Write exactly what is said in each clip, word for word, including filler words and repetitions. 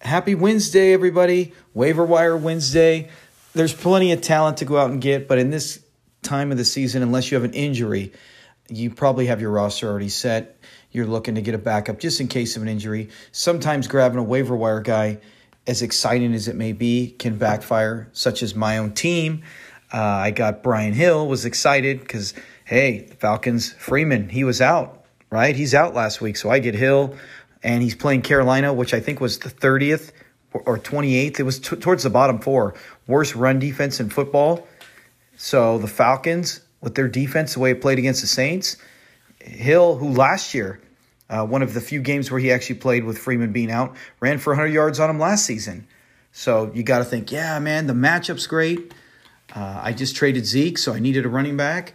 Happy Wednesday, everybody. Waiver Wire Wednesday. There's plenty of talent to go out and get, but in this time of the season, unless you have an injury, you probably have your roster already set. You're looking to get a backup just in case of an injury. Sometimes grabbing a waiver wire guy, as exciting as it may be, can backfire, such as my own team. Uh, I got Brian Hill, was excited because, hey, the Falcons, Freeman, he was out, right? He's out last week, so I get Hill, and he's playing Carolina, which I think was the thirtieth or twenty-eighth. It was t- towards the bottom four. Worst run defense in football. So the Falcons, with their defense, the way it played against the Saints, Hill, who last year, uh, one of the few games where he actually played with Freeman being out, ran for one hundred yards on him last season. So you got to think, yeah, man, the matchup's great. Uh, I just traded Zeke, so I needed a running back.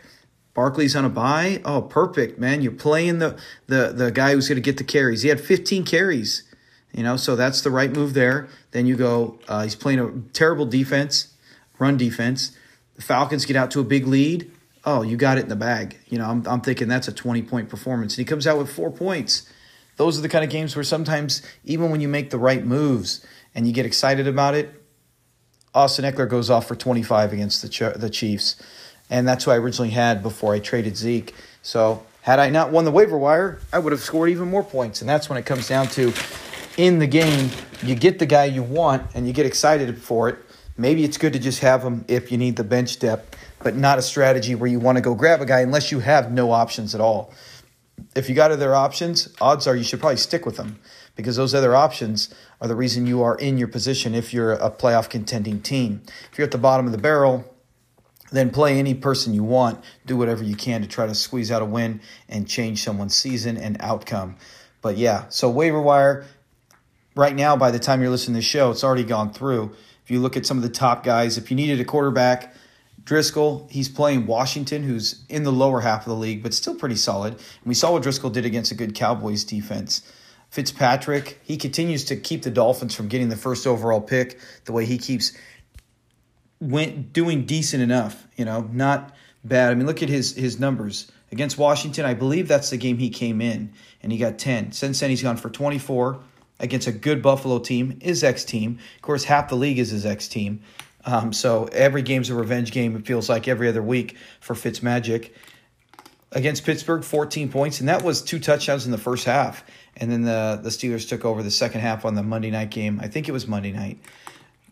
Barkley's on a bye. Oh, perfect, man. You're playing the the the guy who's going to get the carries. He had fifteen carries, you know, so that's the right move there. Then you go, uh, he's playing a terrible defense, run defense. The Falcons get out to a big lead. Oh, you got it in the bag. You know, I'm I'm thinking that's a twenty-point performance. And he comes out with four points. Those are the kind of games where sometimes, even when you make the right moves and you get excited about it, Austin Eckler goes off for twenty-five against the Ch- the Chiefs, and that's who I originally had before I traded Zeke. So had I not won the waiver wire, I would have scored even more points, and that's when it comes down to, in the game, you get the guy you want, and you get excited for it. Maybe it's good to just have him if you need the bench depth, but not a strategy where you want to go grab a guy unless you have no options at all. If you got other options, odds are you should probably stick with them, because those other options are the reason you are in your position if you're a playoff contending team. If you're at the bottom of the barrel, then play any person you want. Do whatever you can to try to squeeze out a win and change someone's season and outcome. But yeah, so waiver wire, right now, by the time you're listening to this show, it's already gone through. If you look at some of the top guys, if you needed a quarterback, Driscoll, he's playing Washington, who's in the lower half of the league, but still pretty solid. And we saw what Driscoll did against a good Cowboys defense. Fitzpatrick, he continues to keep the Dolphins from getting the first overall pick the way he keeps went doing decent enough, you know, not bad. I mean, look at his his numbers. Against Washington, I believe that's the game he came in, and he got ten. Since then, he's gone for twenty-four against a good Buffalo team, his ex-team. Of course, half the league is his ex-team. Um, so every game's a revenge game, it feels like, every other week for Fitzmagic. Against Pittsburgh, fourteen points, and that was two touchdowns in the first half. And then the, the Steelers took over the second half on the Monday night game. I think it was Monday night.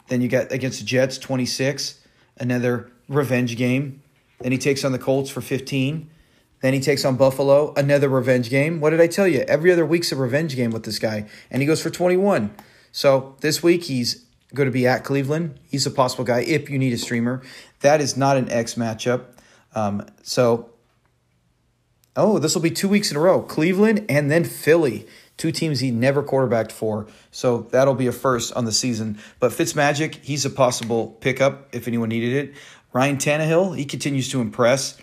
Then you got against the Jets, twenty-six, another revenge game. Then he takes on the Colts for fifteen. Then he takes on Buffalo, another revenge game. What did I tell you? Every other week's a revenge game with this guy, and he goes for twenty-one. So this week he's going to be at Cleveland. He's a possible guy if you need a streamer. That is not an X matchup. Um, so, oh, this will be two weeks in a row. Cleveland and then Philly, two teams he never quarterbacked for. So that'll be a first on the season. But Fitzmagic, he's a possible pickup if anyone needed it. Ryan Tannehill, he continues to impress.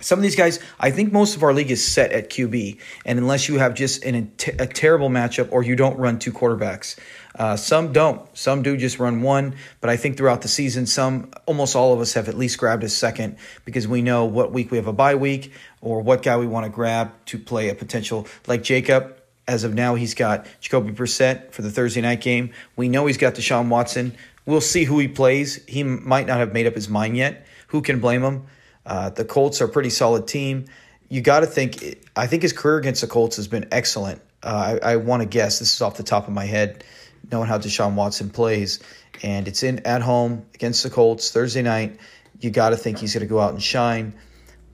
Some of these guys, I think most of our league is set at Q B, and unless you have just an, a terrible matchup or you don't run two quarterbacks. Uh, some don't. Some do just run one, but I think throughout the season, some, almost all of us have at least grabbed a second, because we know what week we have a bye week or what guy we want to grab to play a potential. Like Jacob, as of now, he's got Jacoby Brissett for the Thursday night game. We know he's got Deshaun Watson. We'll see who he plays. He might not have made up his mind yet. Who can blame him? Uh, the Colts are a pretty solid team. You got to think – I think his career against the Colts has been excellent. Uh, I, I want to guess. This is off the top of my head, knowing how Deshaun Watson plays. And it's in at home against the Colts Thursday night. You got to think he's going to go out and shine.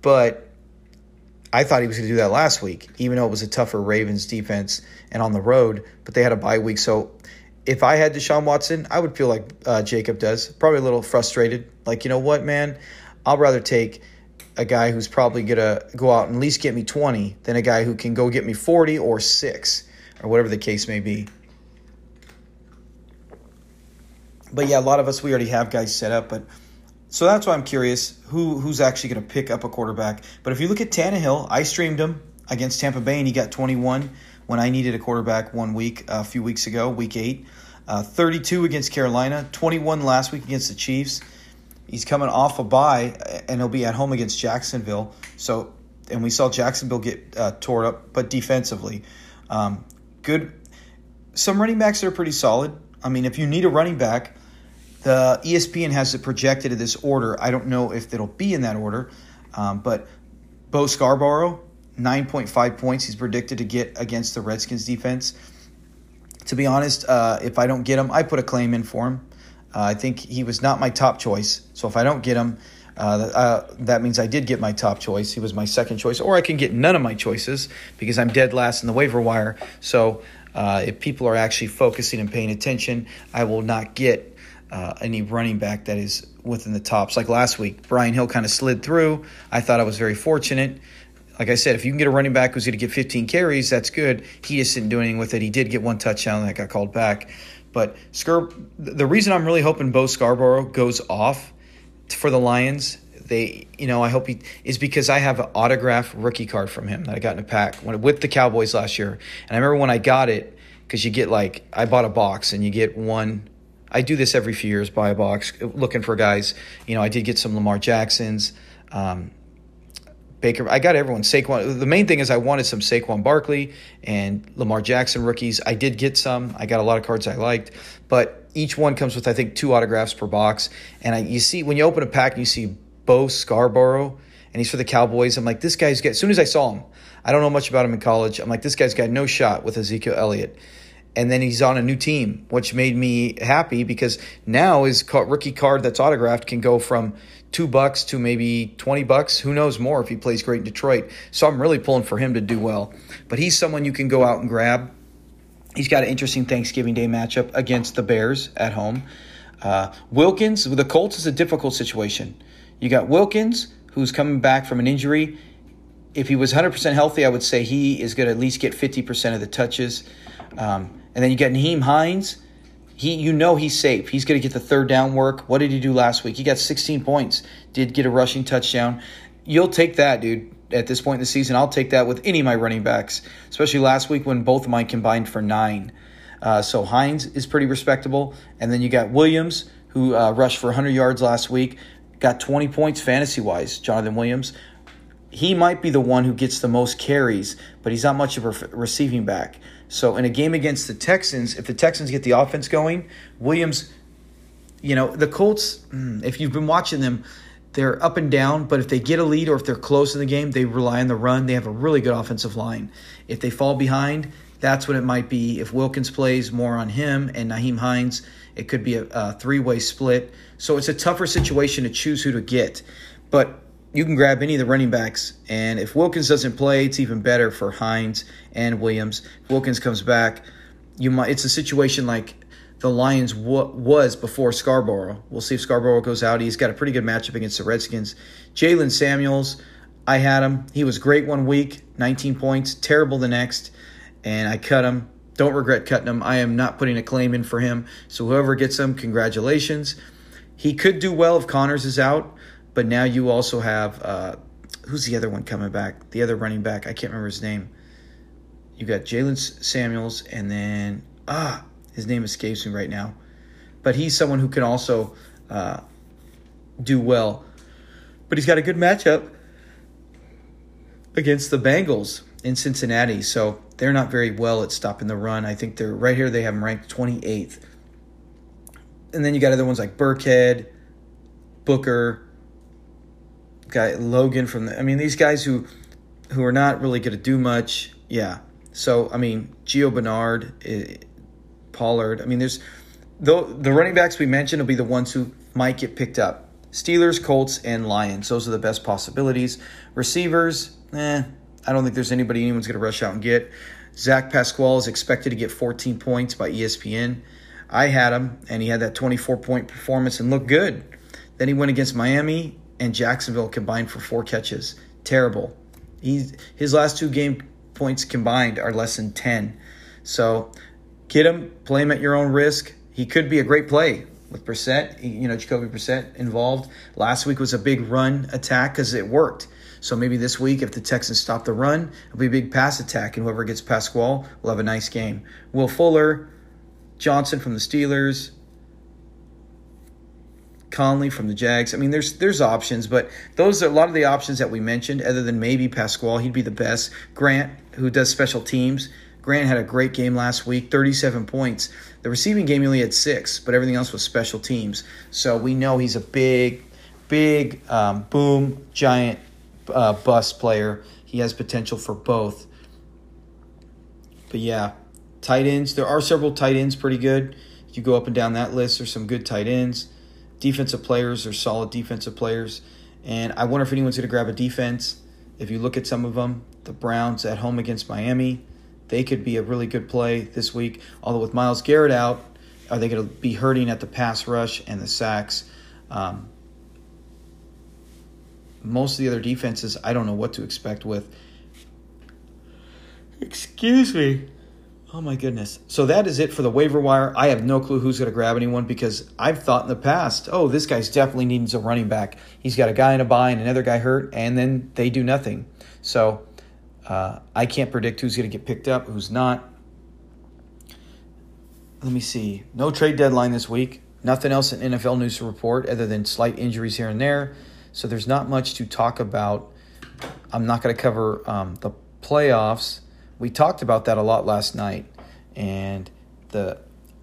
But I thought he was going to do that last week, even though it was a tougher Ravens defense and on the road. But they had a bye week. So if I had Deshaun Watson, I would feel like uh, Jacob does, probably a little frustrated. Like, you know what, man? I'll rather take a guy who's probably going to go out and at least get me twenty than a guy who can go get me forty or six or whatever the case may be. But, yeah, a lot of us, we already have guys set up. But so that's why I'm curious who who's actually going to pick up a quarterback. But if you look at Tannehill, I streamed him against Tampa Bay, and he got twenty-one when I needed a quarterback one week a few weeks ago, week eight. Uh, thirty-two against Carolina, twenty-one last week against the Chiefs. He's coming off a bye and he'll be at home against Jacksonville. So, and we saw Jacksonville get uh, tore up, but defensively, um, good. Some running backs are pretty solid. I mean, if you need a running back, the E S P N has it projected in this order. I don't know if it'll be in that order, um, but Bo Scarborough, nine point five points he's predicted to get against the Redskins defense. To be honest, uh, if I don't get him, I put a claim in for him. Uh, I think he was not my top choice. So if I don't get him, uh, uh, that means I did get my top choice. He was my second choice. Or I can get none of my choices because I'm dead last in the waiver wire. So uh, if people are actually focusing and paying attention, I will not get uh, any running back that is within the tops. Like last week, Brian Hill kind of slid through. I thought I was very fortunate. Like I said, if you can get a running back who's going to get fifteen carries, that's good. He just didn't do anything with it. He did get one touchdown that got called back. But Skir- the reason I'm really hoping Bo Scarborough goes off for the Lions, they, you know, I hope he is because I have an autographed rookie card from him that I got in a pack when, with the Cowboys last year. And I remember when I got it, because you get like, I bought a box and you get one. I do this every few years, buy a box, looking for guys. You know, I did get some Lamar Jacksons, um, Baker, I got everyone. Saquon. The main thing is I wanted some Saquon Barkley and Lamar Jackson rookies. I did get some. I got a lot of cards I liked, but each one comes with I think two autographs per box. And I, you see when you open a pack and you see Bo Scarborough and he's for the Cowboys. I'm like, this guy's got. As soon as I saw him, I don't know much about him in college. I'm like, this guy's got no shot with Ezekiel Elliott. And then he's on a new team, which made me happy because now his rookie card that's autographed can go from two bucks to maybe twenty bucks. Who knows more if he plays great in Detroit. So I'm really pulling for him to do well. But he's someone you can go out and grab. He's got an interesting Thanksgiving Day matchup against the Bears at home. Uh, Wilkins, with the Colts, is a difficult situation. You got Wilkins, who's coming back from an injury. If he was one hundred percent healthy, I would say he is going to at least get fifty percent of the touches. Um, and then you got Nyheim Hines. He, you know he's safe. He's going to get the third down work. What did he do last week? He got sixteen points, did get a rushing touchdown. You'll take that, dude, at this point in the season. I'll take that with any of my running backs, especially last week when both of mine combined for nine. Uh, so Hines is pretty respectable. And then you got Williams, who uh, rushed for one hundred yards last week, got twenty points fantasy-wise, Jonathan Williams. He might be the one who gets the most carries, but he's not much of a receiving back. So in a game against the Texans, if the Texans get the offense going, Williams, you know, the Colts, if you've been watching them, they're up and down. But if they get a lead or if they're close in the game, they rely on the run. They have a really good offensive line. If they fall behind, that's what it might be. If Wilkins plays more on him and Nyheim Hines, it could be a, a three-way split. So it's a tougher situation to choose who to get. But you can grab any of the running backs, and if Wilkins doesn't play, it's even better for Hines and Williams. If Wilkins comes back, you might. It's a situation like the Lions w- was before Scarborough. We'll see if Scarborough goes out. He's got a pretty good matchup against the Redskins. Jalen Samuels, I had him. He was great one week, nineteen points, terrible the next, and I cut him. Don't regret cutting him. I am not putting a claim in for him, so whoever gets him, congratulations. He could do well if Connors is out. But now you also have uh, – who's the other one coming back? The other running back. I can't remember his name. You got Jalen Samuels and then – ah, his name escapes me right now. But he's someone who can also uh, do well. But he's got a good matchup against the Bengals in Cincinnati. So they're not very well at stopping the run. I think they're – right here they have them ranked twenty-eighth. And then you got other ones like Burkhead, Booker – guy Logan from the, I mean, these guys who who are not really going to do much. Yeah. So, I mean, Gio Bernard, it, Pollard. I mean, there's the, the running backs we mentioned will be the ones who might get picked up. Steelers, Colts, and Lions. Those are the best possibilities. Receivers, eh, I don't think there's anybody anyone's going to rush out and get. Zach Pasquale is expected to get fourteen points by E S P N. I had him, and he had that twenty-four point performance and looked good. Then he went against Miami and Jacksonville combined for four catches. Terrible. He's, his last two game points combined are less than ten. So get him, play him at your own risk. He could be a great play with Brissett, you know, Jacoby Brissett involved. Last week was a big run attack because it worked. So maybe this week if the Texans stop the run, it'll be a big pass attack, and whoever gets Pasquale will have a nice game. Will Fuller, Johnson from the Steelers, Conley from the Jags. I mean, there's there's options, but those are a lot of the options that we mentioned, other than maybe Pasquale. He'd be the best. Grant, who does special teams. Grant had a great game last week, thirty-seven points. The receiving game, he only had six, but everything else was special teams. So we know he's a big, big um, boom, giant uh, bust player. He has potential for both. But, yeah, tight ends. There are several tight ends pretty good. You go up and down that list, there's some good tight ends. Defensive players are solid defensive players. And I wonder if anyone's going to grab a defense. If you look at some of them, the Browns at home against Miami, they could be a really good play this week. Although with Myles Garrett out, are they going to be hurting at the pass rush and the sacks? Um, most of the other defenses, I don't know what to expect with. Excuse me. Oh, my goodness. So that is it for the waiver wire. I have no clue who's going to grab anyone, because I've thought in the past, oh, this guy's definitely needing a running back. He's got a guy in a bye and another guy hurt, and then they do nothing. So uh, I can't predict who's going to get picked up, who's not. Let me see. No trade deadline this week. Nothing else in N F L news to report other than slight injuries here and there. So there's not much to talk about. I'm not going to cover um, the playoffs. We talked about that a lot last night, and the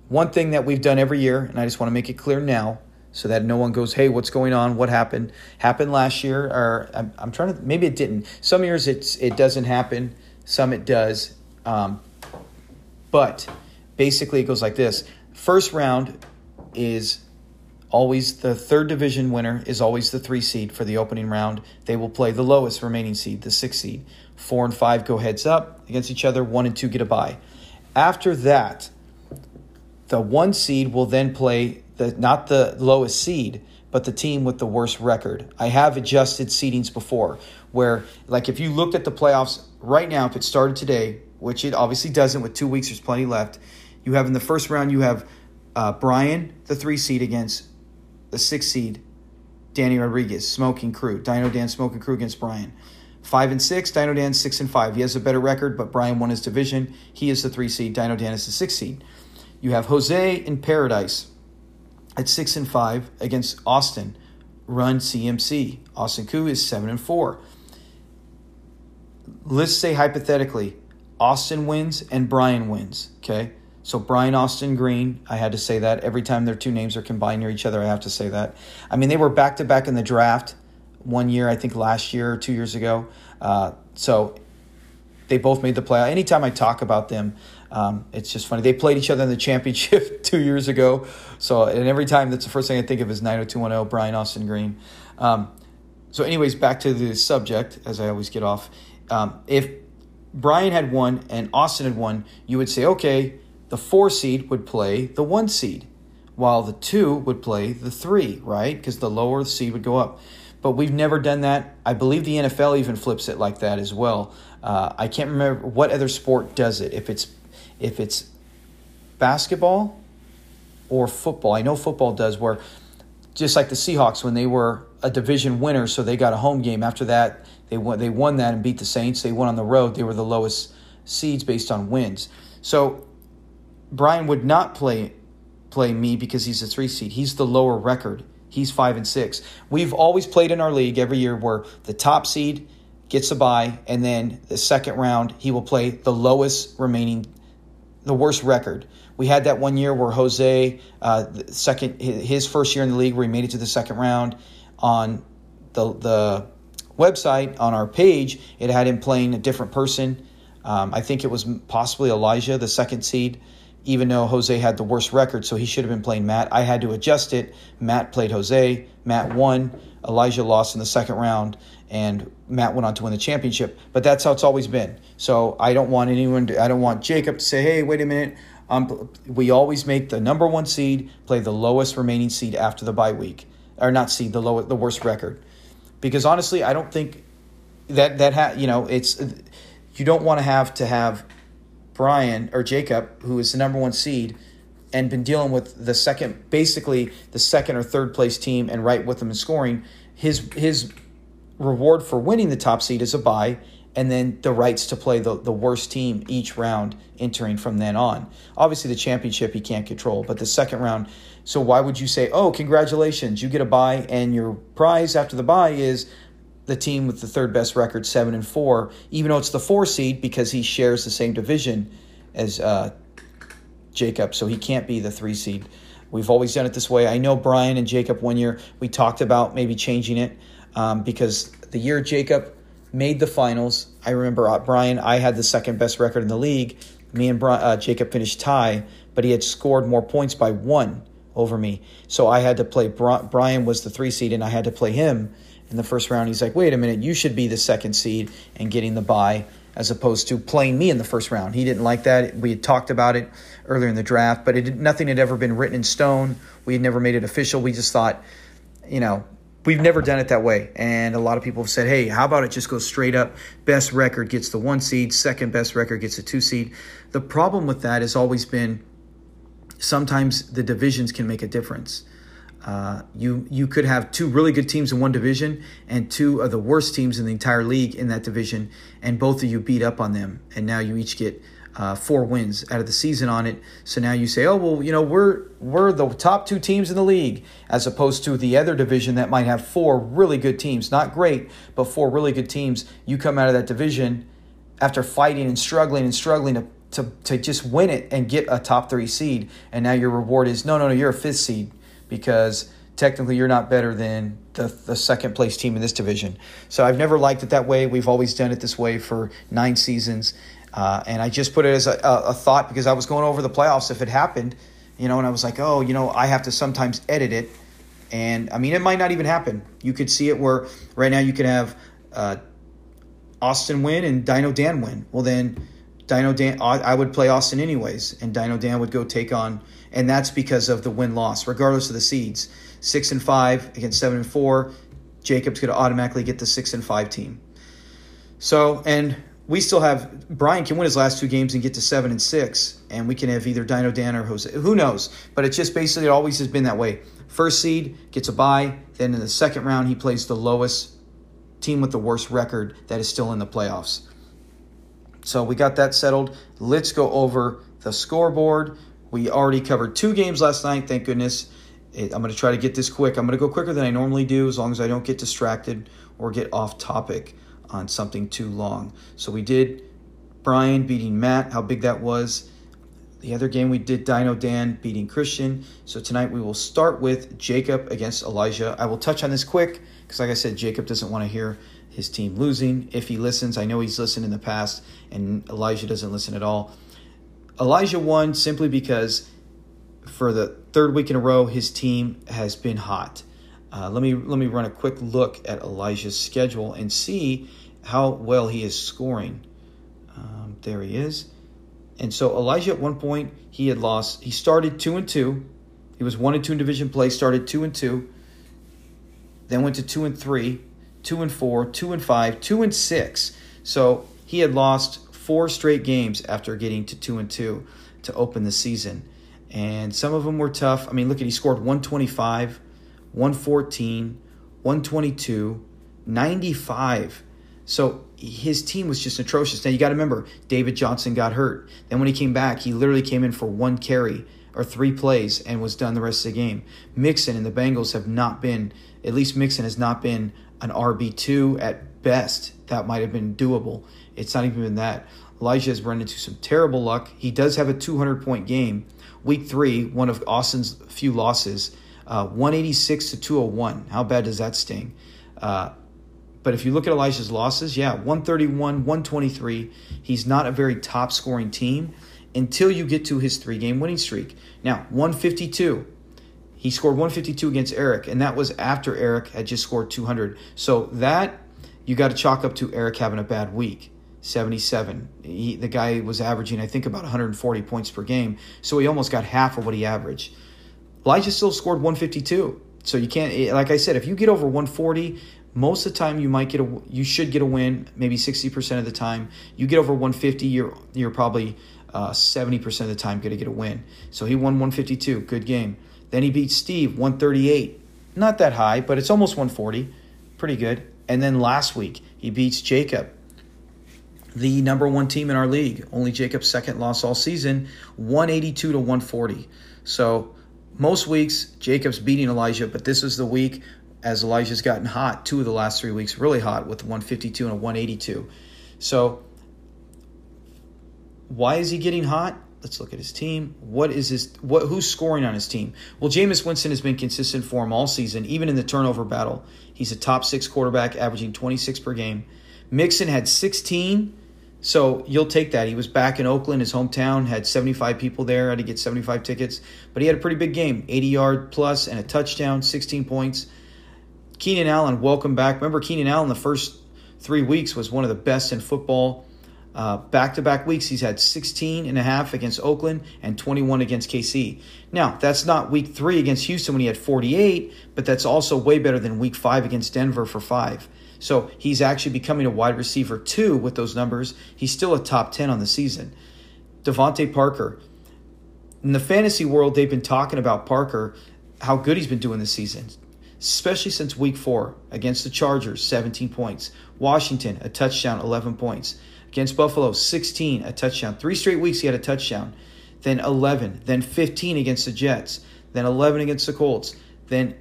one thing that we've done every year, and I just want to make it clear now so that no one goes, hey, what's going on, what happened, happened last year, or I'm, I'm trying to, maybe it didn't. Some years it's it doesn't happen, some it does, um, but basically it goes like this. First round is always the third division winner is always the three seed for the opening round. They will play the lowest remaining seed, the six seed. Four and five go heads up against each other. One and two get a bye. After that, the one seed will then play the not the lowest seed, but the team with the worst record. I have adjusted seedings before where, like, if you looked at the playoffs right now, if it started today, which it obviously doesn't with two weeks, there's plenty left. You have in the first round, you have uh, Brian, the three seed, against the six seed, Danny Rodriguez, Smoking Crew. Dino Dan, Smoking Crew against Brian. Five and six, Dino Dan six and five. He has a better record, but Brian won his division. He is the three seed. Dino Dan is the six seed. You have Jose in Paradise at six and five against Austin, Run C M C. Austin Koo is seven and four. Let's say hypothetically, Austin wins and Brian wins. Okay, so Brian, Austin, Green. I had to say that every time their two names are combined near each other. I have to say that. I mean, they were back to back in the draft. One year, I think last year or two years ago. Uh, so they both made the playoff. Anytime I talk about them, um, it's just funny. They played each other in the championship two years ago. So, and every time, that's the first thing I think of is nine oh two one oh, Brian, Austin, Green. Um, so anyways, back to the subject, as I always get off. Um, if Brian had won and Austin had won, you would say, okay, the four seed would play the one seed, while the two would play the three, right? Because the lower seed would go up. But we've never done that. I believe the N F L even flips it like that as well. Uh, I can't remember what other sport does it. If it's if it's basketball or football, I know football does, where just like the Seahawks when they were a division winner, so they got a home game. After that, they won, they won that and beat the Saints. They won on the road. They were the lowest seeds based on wins. So Brian would not play play me because he's a three seed. He's the lower record. He's five and six. We've always played in our league every year where the top seed gets a bye, and then the second round he will play the lowest remaining, the worst record. We had that one year where Jose, uh, second his first year in the league, where he made it to the second round. On the the website on our page, it had him playing a different person. Um, I think it was possibly Elijah, the second seed. Even though Jose had the worst record, so he should have been playing Matt. I had to adjust it. Matt played Jose. Matt won. Elijah lost in the second round, and Matt went on to win the championship. But that's how it's always been. So I don't want anyone to, I don't want Jacob to say, hey, wait a minute. Um, we always make the number one seed play the lowest remaining seed after the bye week. Or not seed, the lowest, the worst record. Because honestly, I don't think that, that ha- you know, it's, you don't want to have to have Brian or Jacob, who is the number one seed, and been dealing with the second, basically the second or third place team, and right with them in scoring. His his reward for winning the top seed is a bye, and then the rights to play the, the worst team each round entering from then on. Obviously, the championship he can't control, but the second round. So why would you say, oh, congratulations, you get a bye, and your prize after the bye is the team with the third best record, seven and four, even though it's the four seed because he shares the same division as uh, Jacob, so he can't be the three seed. We've always done it this way. I know Brian and Jacob one year, we talked about maybe changing it um, because the year Jacob made the finals, I remember uh, Brian, I had the second best record in the league. Me and Brian, uh, Jacob finished tie, but he had scored more points by one over me. So I had to play Bri- Brian was the three seed, and I had to play him in the first round. He's like, wait a minute, you should be the second seed and getting the bye as opposed to playing me in the first round. He didn't like that. We had talked about it earlier in the draft, but it did, nothing had ever been written in stone. We had never made it official. We just thought, you know, we've never done it that way. And a lot of people have said, hey, how about it just goes straight up? Best record gets the one seed. Second best record gets the two seed. The problem with that has always been sometimes the divisions can make a difference. Uh, you you could have two really good teams in one division and two of the worst teams in the entire league in that division, and both of you beat up on them, and now you each get uh, four wins out of the season on it. So now you say, oh, well, you know, we're we're the top two teams in the league, as opposed to the other division that might have four really good teams. Not great, but four really good teams. You come out of that division after fighting and struggling and struggling to to, to just win it and get a top three seed, and now your reward is, no, no, no, you're a fifth seed, because technically you're not better than the, the second-place team in this division. So I've never liked it that way. We've always done it this way for nine seasons. Uh, and I just put it as a, a thought because I was going over the playoffs if it happened, you know, and I was like, oh, you know, I have to sometimes edit it. And, I mean, it might not even happen. You could see it where right now you could have uh, Austin win and Dino Dan win. Well, then Dino Dan, I would play Austin anyways, and Dino Dan would go take on – and that's because of the win-loss, regardless of the seeds. Six and five against seven and four, Jacob's going to automatically get the six and five team. So, and we still have, Brian can win his last two games and get to seven and six, and we can have either Dino Dan or Jose. Who knows? But it just basically it always has been that way. First seed gets a bye. Then in the second round, he plays the lowest team with the worst record that is still in the playoffs. So we got that settled. Let's go over the scoreboard. We already covered two games last night, thank goodness. I'm going to try to get this quick. I'm going to go quicker than I normally do as long as I don't get distracted or get off topic on something too long. So we did Brian beating Matt, how big that was. The other game we did Dino Dan beating Christian. So tonight we will start with Jacob against Elijah. I will touch on this quick because, like I said, Jacob doesn't want to hear his team losing. If he listens, I know he's listened in the past, and Elijah doesn't listen at all. Elijah won simply because for the third week in a row, his team has been hot. Uh, let me let me run a quick look at Elijah's schedule and see how well he is scoring. Um, there he is. And so Elijah at one point, he had lost. He started two and two. He was one and two in division play, started two and two. Then went to two and three, two and four, two and five, two and six. So he had lost four straight games after getting to two and two to open the season. And some of them were tough. I mean, look at, he scored one twenty-five, one fourteen, one twenty-two, ninety-five. So his team was just atrocious. Now you got to remember, David Johnson got hurt. Then when he came back, he literally came in for one carry or three plays and was done the rest of the game. Mixon and the Bengals have not been, at least Mixon has not been an R B two at best. That might have been doable. It's not even that. Elijah has run into some terrible luck. He does have a two hundred point game. Week three, one of Austin's few losses, uh, one eighty-six to two oh one. How bad does that sting? Uh, but if you look at Elijah's losses, yeah, one thirty-one, one twenty-three. He's not a very top-scoring team until you get to his three-game winning streak. Now, one fifty-two. He scored one fifty-two against Eric, and that was after Eric had just scored two hundred. So that you got to chalk up to Eric having a bad week. seventy-seven. He, the guy was averaging, I think, about one forty points per game, so he almost got half of what he averaged. Elijah still scored one fifty-two, so you can't. Like I said, if you get over one forty, most of the time you might get a, you should get a win. Maybe sixty percent of the time. You get over one fifty, you're you're probably uh, seventy percent of the time going to get a win. So he won one fifty-two, good game. Then he beat Steve one thirty-eight, not that high, but it's almost one forty, pretty good. And then last week he beats Jacob the number one team in our league. Only Jacob's second loss all season, one eighty-two to one forty. So most weeks, Jacob's beating Elijah, but this is the week as Elijah's gotten hot, two of the last three weeks, really hot with one fifty-two and a one eighty-two. So why is he getting hot? Let's look at his team. What is his? What? Who's scoring on his team? Well, Jameis Winston has been consistent for him all season, even in the turnover battle. He's a top six quarterback, averaging twenty-six per game. Mixon had sixteen, so you'll take that. He was back in Oakland, his hometown, had seventy-five people there, had to get seventy-five tickets. But he had a pretty big game, eighty-yard plus and a touchdown, sixteen points. Keenan Allen, welcome back. Remember, Keenan Allen the first three weeks was one of the best in football. Uh, back-to-back weeks, he's had sixteen and a half against Oakland and twenty-one against K C. Now, that's not week three against Houston when he had forty-eight, but that's also way better than week five against Denver for five. So he's actually becoming a wide receiver two with those numbers. He's still a top ten on the season. Devontae Parker. In the fantasy world, they've been talking about Parker, how good he's been doing this season, especially since week four against the Chargers, seventeen points. Washington, a touchdown, eleven points. Against Buffalo, sixteen, a touchdown. Three straight weeks he had a touchdown. Then eleven, then fifteen against the Jets, then eleven against the Colts, then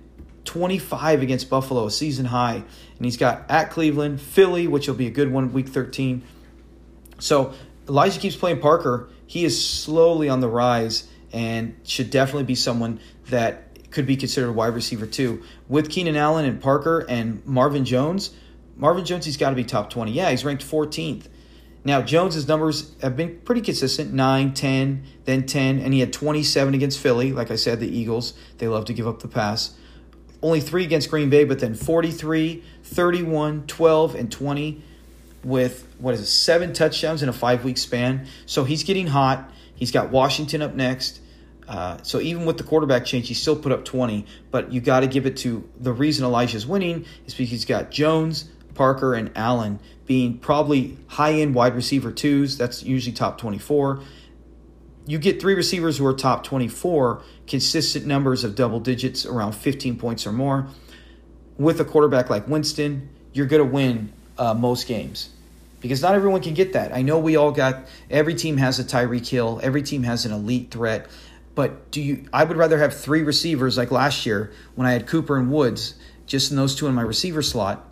twenty-five against Buffalo, a season high. And he's got at Cleveland, Philly, which will be a good one, week thirteen. So Elijah keeps playing Parker. He is slowly on the rise and should definitely be someone that could be considered a wide receiver too. With Keenan Allen and Parker and Marvin Jones, Marvin Jones, he's got to be top twenty. Yeah, he's ranked fourteenth. Now, Jones' numbers have been pretty consistent, nine, ten, then ten, and he had twenty-seven against Philly. Like I said, the Eagles, they love to give up the pass. Only three against Green Bay, but then forty-three, thirty-one, twelve, and twenty with, what is it, seven touchdowns in a five-week span. So he's getting hot. He's got Washington up next. Uh, so even with the quarterback change, he still put up twenty, but you got to give it to the reason Elijah's winning is because he's got Jones, Parker, and Allen being probably high-end wide receiver twos. That's usually top twenty-four. You get three receivers who are top twenty-four, consistent numbers of double digits, around fifteen points or more. With a quarterback like Winston, you're going to win uh, most games because not everyone can get that. I know we all got – every team has a Tyreek Hill. Every team has an elite threat. But do you? I would rather have three receivers like last year when I had Cooper and Woods, just in those two in my receiver slot.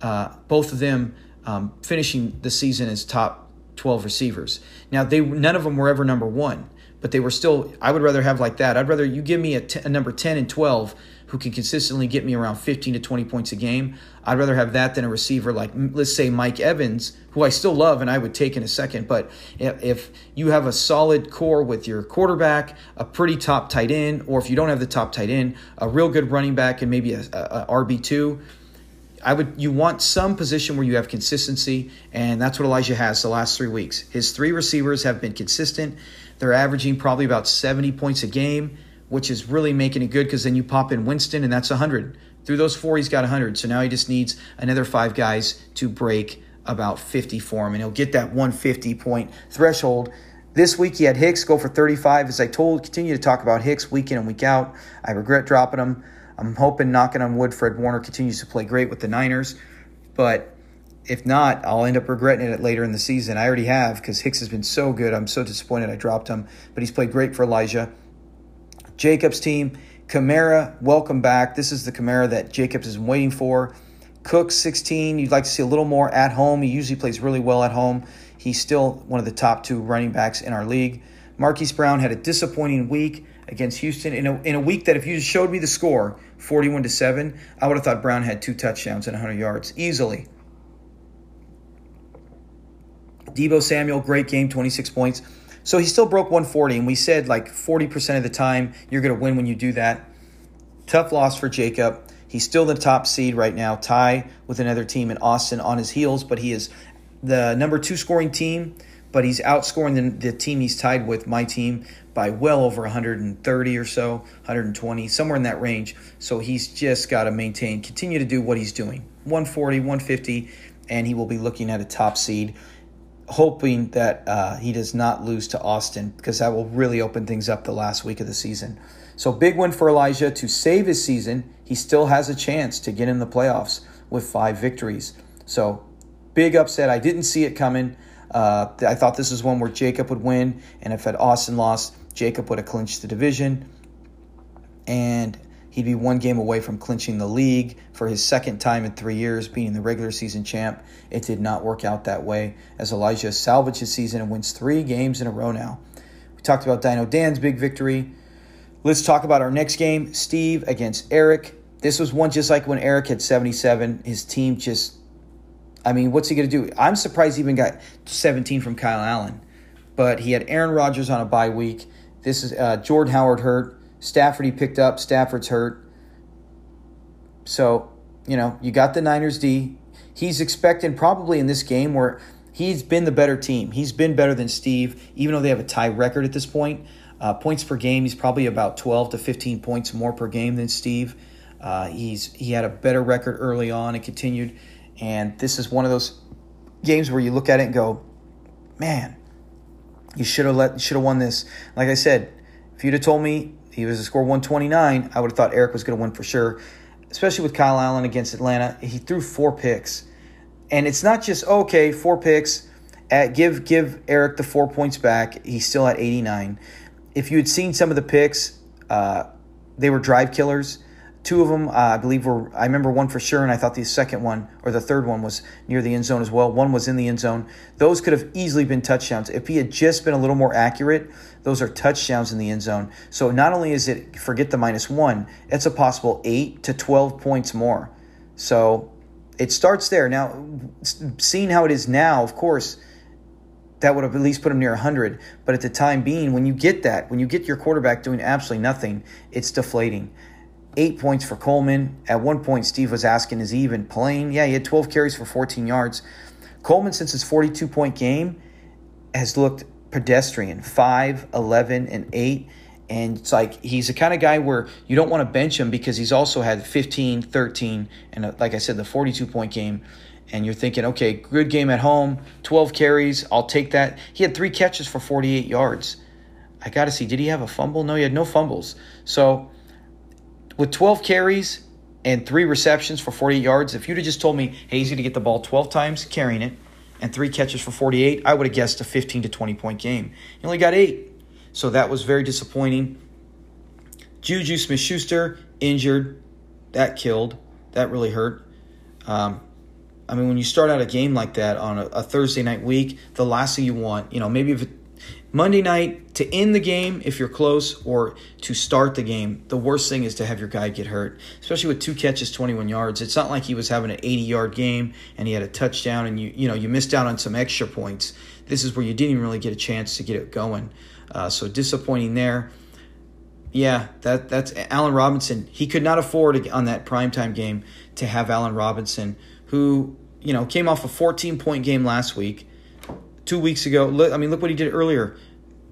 Uh, both of them um, finishing the season as top twelve receivers. Now, they none of them were ever number one, but they were still – I would rather have like that. I'd rather you give me a, t- a number ten and twelve who can consistently get me around fifteen to twenty points a game. I'd rather have that than a receiver like, let's say, Mike Evans, who I still love and I would take in a second. But if you have a solid core with your quarterback, a pretty top tight end, or if you don't have the top tight end, a real good running back and maybe a, a, a R B two – I would. You want some position where you have consistency, and that's what Elijah has the last three weeks. His three receivers have been consistent. They're averaging probably about seventy points a game, which is really making it good because then you pop in Winston, and that's one hundred. Through those four, he's got one hundred, so now he just needs another five guys to break about fifty for him, and he'll get that one hundred fifty-point threshold. This week he had Hicks go for thirty-five. As I told, continue to talk about Hicks week in and week out. I regret dropping him. I'm hoping, knocking on wood, Fred Warner continues to play great with the Niners. But if not, I'll end up regretting it later in the season. I already have because Hicks has been so good. I'm so disappointed I dropped him. But he's played great for Elijah. Jacob's team, Kamara, welcome back. This is the Kamara that Jacobs is waiting for. Cook, sixteen. You'd like to see a little more at home. He usually plays really well at home. He's still one of the top two running backs in our league. Marquise Brown had a disappointing week against Houston in a, in a week that if you showed me the score, forty-one to seven, I would have thought Brown had two touchdowns and one hundred yards easily. Debo Samuel, great game, twenty-six points. So he still broke one forty, and we said like forty percent of the time you're going to win when you do that. Tough loss for Jacob. He's still the top seed right now, tie with another team in Austin on his heels, but he is the number two scoring team. But he's outscoring the, the team he's tied with, my team, by well over one hundred thirty or so, one hundred twenty, somewhere in that range. So he's just got to maintain, continue to do what he's doing, one forty, one fifty, and he will be looking at a top seed, hoping that uh, he does not lose to Austin because that will really open things up the last week of the season. So big win for Elijah to save his season. He still has a chance to get in the playoffs with five victories. So big upset. I didn't see it coming. Uh, I thought this was one where Jacob would win, and if had Austin lost, Jacob would have clinched the division, and he'd be one game away from clinching the league for his second time in three years, being the regular season champ. It did not work out that way, as Elijah salvaged his season and wins three games in a row now. We talked about Dino Dan's big victory. Let's talk about our next game, Steve against Eric. This was one just like when Eric had seventy-seven. His team just, I mean, what's he going to do? I'm surprised he even got seventeen from Kyle Allen. But he had Aaron Rodgers on a bye week. This is uh, Jordan Howard hurt. Stafford he picked up. Stafford's hurt. So, you know, you got the Niners D. He's expecting probably in this game where he's been the better team. He's been better than Steve, even though they have a tie record at this point. Uh, points per game, he's probably about twelve to fifteen points more per game than Steve. Uh, he's he had a better record early on and continued. And this is one of those games where you look at it and go, man, you should have let should have won this. Like I said, if you'd have told me he was to score one twenty-nine, I would have thought Eric was going to win for sure, especially with Kyle Allen against Atlanta. He threw four picks. And it's not just, okay, four picks, at, give give Eric the four points back. He's still at eighty-nine. If you had seen some of the picks, uh, they were drive killers. Two of them, uh, I believe, were – I remember one for sure, and I thought the second one or the third one was near the end zone as well. One was in the end zone. Those could have easily been touchdowns. If he had just been a little more accurate, those are touchdowns in the end zone. So not only is it – forget the minus one, it's a possible eight to twelve points more. So it starts there. Now, seeing how it is now, of course – that would have at least put him near one hundred. But at the time being, when you get that, when you get your quarterback doing absolutely nothing, it's deflating. Eight points for Coleman. At one point, Steve was asking, is he even playing? Yeah, he had twelve carries for fourteen yards. Coleman, since his forty-two-point game, has looked pedestrian, five, eleven, and eight. And it's like he's the kind of guy where you don't want to bench him because he's also had fifteen, thirteen, and like I said, the forty-two-point game. And you're thinking, okay, good game at home, twelve carries, I'll take that. He had three catches for forty-eight yards. I got to see, did he have a fumble? No, he had no fumbles. So with twelve carries and three receptions for forty-eight yards, if you'd have just told me, hey, he's going to get the ball twelve times carrying it and three catches for forty-eight, I would have guessed a fifteen to twenty-point game. He only got eight. So that was very disappointing. Juju Smith-Schuster, injured. That killed. That really hurt. Um I mean, when you start out a game like that on a, a Thursday night week, the last thing you want, you know, maybe if it, Monday night to end the game if you're close or to start the game, the worst thing is to have your guy get hurt, especially with two catches, twenty-one yards. It's not like he was having an eighty-yard game and he had a touchdown and, you you know, you missed out on some extra points. This is where you didn't even really get a chance to get it going. Uh, so disappointing there. Yeah, that that's Allen Robinson. He could not afford on that primetime game to have Allen Robinson, who, you know, came off a fourteen-point game last week. Two weeks ago, look, I mean, look what he did earlier.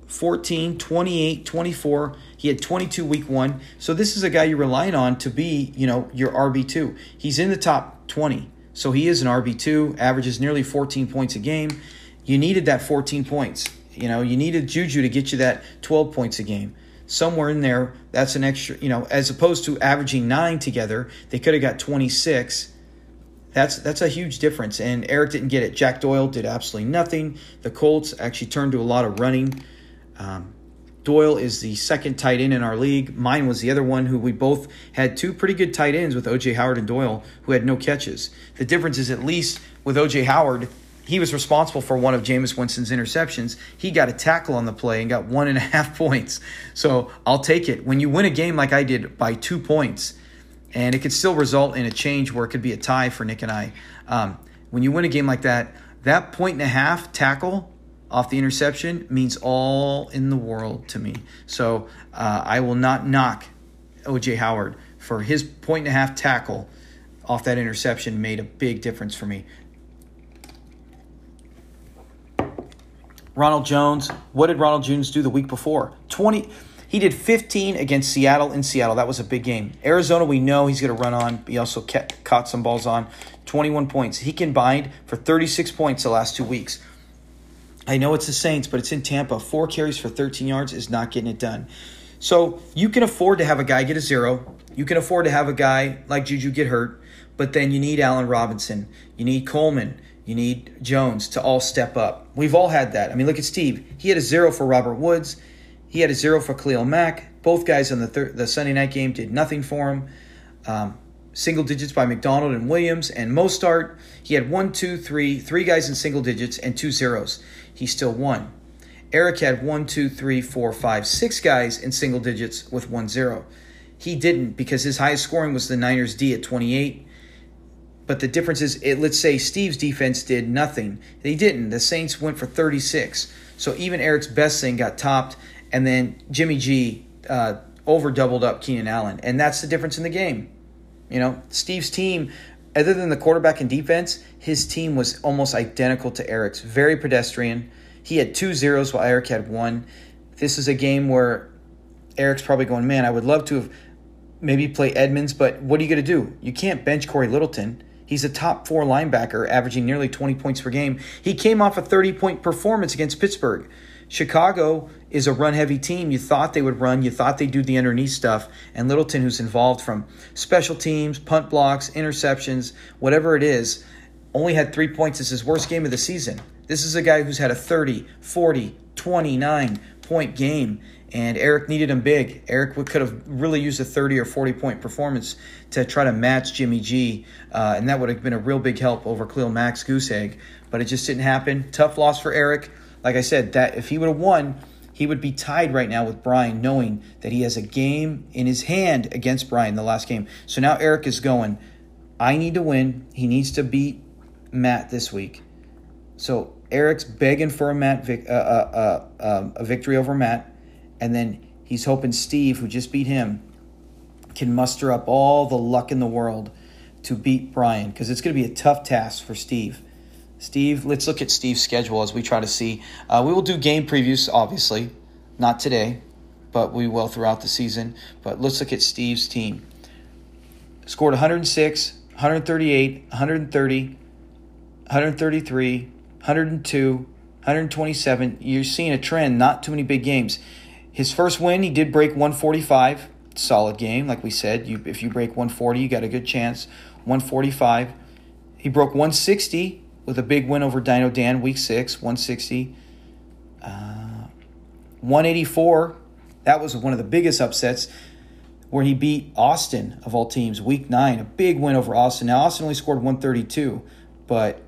fourteen, twenty-eight, twenty-four. He had twenty-two week one. So this is a guy you're relying on to be, you know, your R B two. He's in the top twenty. So he is an R B two, averages nearly fourteen points a game. You needed that fourteen points. You know, you needed Juju to get you that twelve points a game. Somewhere in there, that's an extra, you know, as opposed to averaging nine together, they could have got twenty-six. That's that's a huge difference, and Eric didn't get it. Jack Doyle did absolutely nothing. The Colts actually turned to a lot of running. Um, Doyle is the second tight end in our league. Mine was the other one who we both had two pretty good tight ends with O J Howard and Doyle who had no catches. The difference is at least with O J Howard, he was responsible for one of Jameis Winston's interceptions. He got a tackle on the play and got one and a half points. So I'll take it. When you win a game like I did by two points, and it could still result in a change where it could be a tie for Nick and I. Um, when you win a game like that, that point and a half tackle off the interception means all in the world to me. So uh, I will not knock O J Howard for his point and a half tackle off that interception made a big difference for me. Ronald Jones, what did Ronald Jones do the week before? twenty... He did fifteen against Seattle in Seattle. That was a big game. Arizona, we know he's going to run on. He also kept, caught some balls on. twenty-one points. He combined for thirty-six points the last two weeks. I know it's the Saints, but it's in Tampa. Four carries for thirteen yards is not getting it done. So you can afford to have a guy get a zero. You can afford to have a guy like Juju get hurt. But then you need Allen Robinson. You need Coleman. You need Jones to all step up. We've all had that. I mean, look at Steve. He had a zero for Robert Woods. He had a zero for Khalil Mack. Both guys on the thir- the Sunday night game did nothing for him. Um, single digits by McDonald and Williams. And Mostart, he had one, two, three, three guys in single digits and two zeros. He still won. Eric had one, two, three, four, five, six guys in single digits with one zero. He didn't, because his highest scoring was the Niners D at twenty-eight. But the difference is, it, let's say Steve's defense did nothing. They didn't. The Saints went for thirty-six. So even Eric's best thing got topped. And then Jimmy G uh, over-doubled up Keenan Allen. And that's the difference in the game. You know, Steve's team, other than the quarterback and defense, his team was almost identical to Eric's. Very pedestrian. He had two zeros while Eric had one. This is a game where Eric's probably going, man, I would love to have maybe played Edmonds, but what are you going to do? You can't bench Corey Littleton. He's a top four linebacker, averaging nearly twenty points per game. He came off a thirty-point performance against Pittsburgh. Chicago is a run-heavy team. You thought they would run. You thought they'd do the underneath stuff. And Littleton, who's involved from special teams, punt blocks, interceptions, whatever it is, only had three points. It's his worst game of the season. This is a guy who's had a thirty, forty, twenty-nine-point game, and Eric needed him big. Eric could have really used a thirty or forty-point performance to try to match Jimmy G, uh, and that would have been a real big help over Khalil Mack's goose egg, but it just didn't happen. Tough loss for Eric. Like I said, that if he would have won, he would be tied right now with Brian, knowing that he has a game in his hand against Brian the last game. So now Eric is going, I need to win. He needs to beat Matt this week. So Eric's begging for a, Matt vic- uh, uh, uh, uh, a victory over Matt. And then he's hoping Steve, who just beat him, can muster up all the luck in the world to beat Brian, because it's going to be a tough task for Steve. Steve, let's look at Steve's schedule as we try to see. Uh, we will do game previews, obviously, not today, but we will throughout the season. But let's look at Steve's team. Scored one oh six, one thirty-eight, one thirty, one thirty-three, one oh two, one twenty-seven. You're seeing a trend, not too many big games. His first win, he did break one forty-five. Solid game, like we said. You, if you break one forty, you got a good chance. one forty-five. He broke one sixty with a big win over Dino Dan, week six, one sixty. Uh, one eighty-four, that was one of the biggest upsets, where he beat Austin, of all teams, week nine. A big win over Austin. Now, Austin only scored one thirty-two, but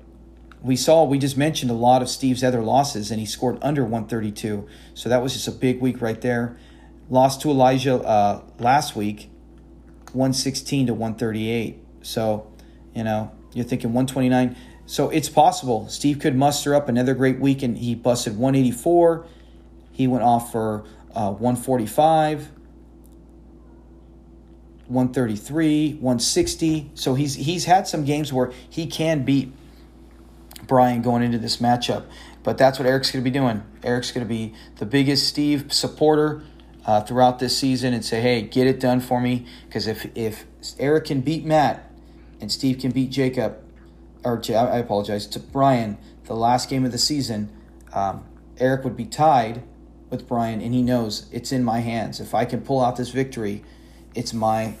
we saw, we just mentioned a lot of Steve's other losses, and he scored under one thirty-two. So that was just a big week right there. Lost to Elijah uh, last week, one sixteen to one thirty-eight. So, you know, you're thinking one twenty-nine. So it's possible. Steve could muster up another great week, and he busted one eighty-four. He went off for uh, one forty-five, one thirty-three, one sixty. So he's he's had some games where he can beat Brian going into this matchup. But that's what Eric's going to be doing. Eric's going to be the biggest Steve supporter uh, throughout this season and say, hey, get it done for me. Because if, if Eric can beat Matt and Steve can beat Jacob, or I apologize, to Brian, the last game of the season, um, Eric would be tied with Brian, and he knows it's in my hands. If I can pull out this victory, it's my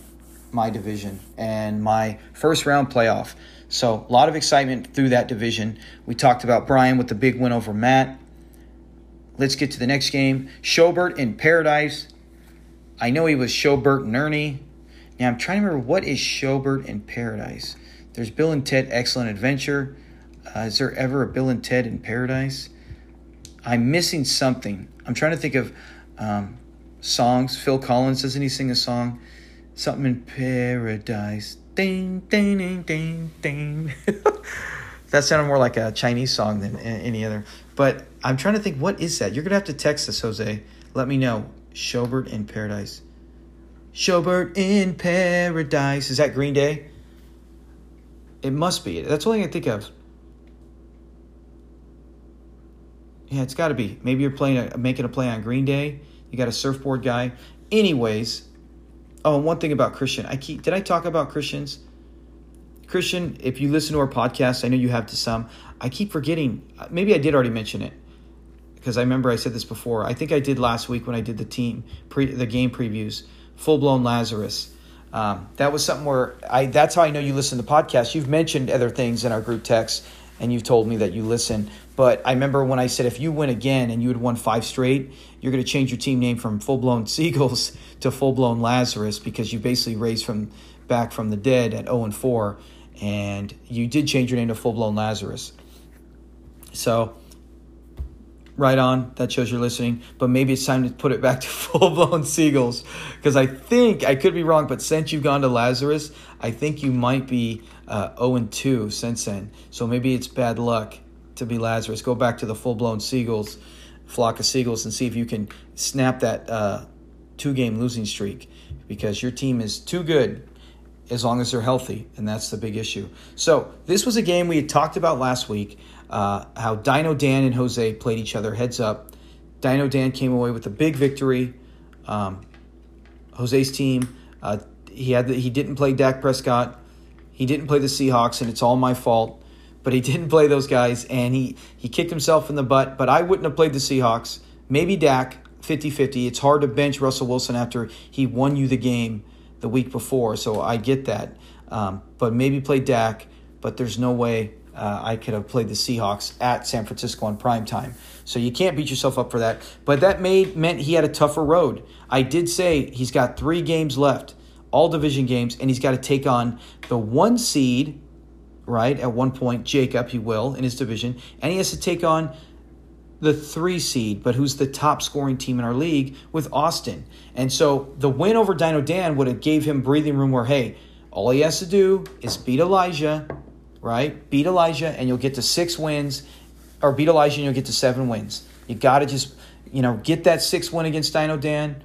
my division and my first-round playoff. So a lot of excitement through that division. We talked about Brian with the big win over Matt. Let's get to the next game. Schobert in Paradise. I know he was Schobert and Ernie. Now I'm trying to remember, what is Schobert in Paradise? There's Bill and Ted Excellent Adventure. Uh, is there ever a Bill and Ted in Paradise? I'm missing something. I'm trying to think of um, songs. Phil Collins, doesn't he sing a song? Something in Paradise. Ding, ding, ding, ding, ding. That sounded more like a Chinese song than any other. But I'm trying to think, what is that? You're going to have to text us, Jose. Let me know. Schobert in Paradise. Schobert in Paradise. Is that Green Day? It must be. That's all I can think of. Yeah, it's got to be. Maybe you're playing a, making a play on Green Day. You got a surfboard guy. Anyways. Oh, and one thing about Christian. I keep did I talk about Christians? Christian, if you listen to our podcast, I know you have to some. I keep forgetting. Maybe I did already mention it, because I remember I said this before. I think I did last week when I did the team, pre, the game previews, full-blown Lazarus. Um, that was something where I, that's how I know you listen to podcasts. You've mentioned other things in our group text and you've told me that you listen. But I remember when I said, if you win again and you had won five straight, you're going to change your team name from Full Blown Seagulls to Full Blown Lazarus, because you basically raised from back from the dead at oh and four, and you did change your name to Full Blown Lazarus. So right on. That shows you're listening. But maybe it's time to put it back to Full-Blown Seagulls, because I think, I could be wrong, but since you've gone to Lazarus, I think you might be uh, oh and two since then. So maybe it's bad luck to be Lazarus. Go back to the Full-Blown Seagulls, flock of seagulls, and see if you can snap that uh, two-game losing streak, because your team is too good as long as they're healthy, and that's the big issue. So this was a game we had talked about last week. Uh, how Dino Dan and Jose played each other heads up. Dino Dan came away with a big victory. Um, Jose's team, uh, he had the, he didn't play Dak Prescott. He didn't play the Seahawks, and it's all my fault. But he didn't play those guys, and he, he kicked himself in the butt. But I wouldn't have played the Seahawks. Maybe Dak, fifty-fifty. It's hard to bench Russell Wilson after he won you the game the week before, so I get that. Um, but maybe play Dak, but there's no way Uh, I could have played the Seahawks at San Francisco on primetime. So you can't beat yourself up for that. But that made meant he had a tougher road. I did say he's got three games left, all division games, and he's got to take on the one seed, right, at one point, Jacob, he will, in his division. And he has to take on the three seed, but who's the top scoring team in our league, with Austin. And so the win over Dino Dan would have gave him breathing room where, hey, all he has to do is beat Elijah – right? Beat Elijah and you'll get to six wins, or beat Elijah and you'll get to seven wins. You got to just, you know, get that six win against Dino Dan.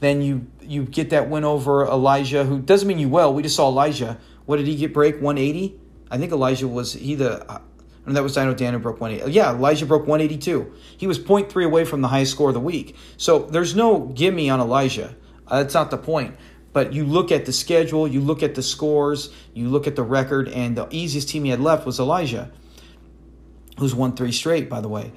Then you you get that win over Elijah, who doesn't mean you well. We just saw Elijah. What did he get break? one eighty? I think Elijah was he the, I mean, that was Dino Dan who broke one eighty. Yeah, Elijah broke one eighty-two. He was point three away from the highest score of the week. So there's no gimme on Elijah. Uh, that's not the point. But you look at the schedule, you look at the scores, you look at the record, and the easiest team he had left was Elijah, who's won three straight, by the way.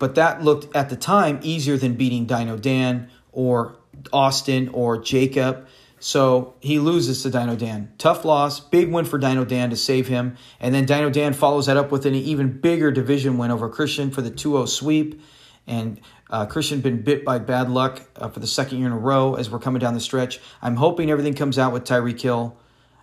But that looked, at the time, easier than beating Dino Dan or Austin or Jacob. So he loses to Dino Dan. Tough loss, big win for Dino Dan to save him. And then Dino Dan follows that up with an even bigger division win over Christian for the two oh sweep. And uh, Christian been bit by bad luck uh, for the second year in a row as we're coming down the stretch. I'm hoping everything comes out with Tyreek Hill,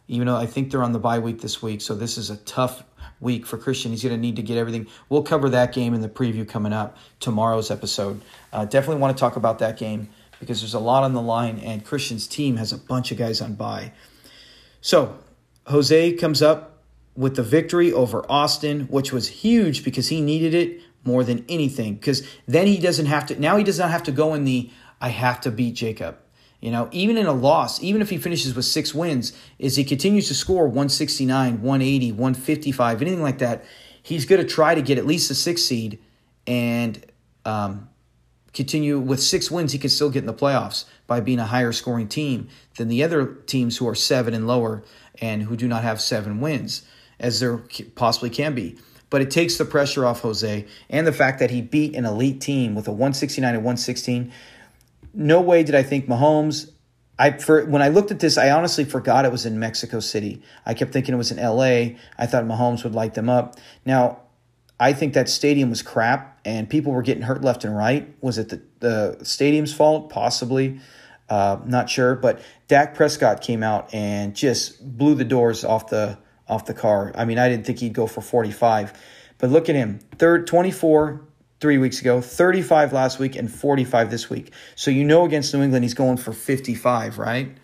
even though I think they're on the bye week this week. So this is a tough week for Christian. He's going to need to get everything. We'll cover that game in the preview coming up tomorrow's episode. Uh, definitely want to talk about that game because there's a lot on the line, and Christian's team has a bunch of guys on bye. So Jose comes up with the victory over Austin, which was huge because he needed it more than anything, because then he doesn't have to, now he does not have to go in the, I have to beat Jacob. You know, even in a loss, even if he finishes with six wins, is he continues to score one sixty-nine, one eighty, one fifty-five, anything like that, he's going to try to get at least a six seed and um, continue with six wins. He can still get in the playoffs by being a higher scoring team than the other teams who are seven and lower and who do not have seven wins as there possibly can be. But it takes the pressure off Jose, and the fact that he beat an elite team with a one sixty-nine and one sixteen. No way did I think Mahomes. I for, when I looked at this, I honestly forgot it was in Mexico City. I kept thinking it was in L A. I thought Mahomes would light them up. Now, I think that stadium was crap, and people were getting hurt left and right. Was it the, the stadium's fault? Possibly. Uh, not sure. But Dak Prescott came out and just blew the doors off the off the car. I mean, I didn't think he'd go for forty-five. But look at him. Third, twenty-four three weeks ago, thirty-five last week, and forty-five this week. So you know against New England he's going for fifty-five, right?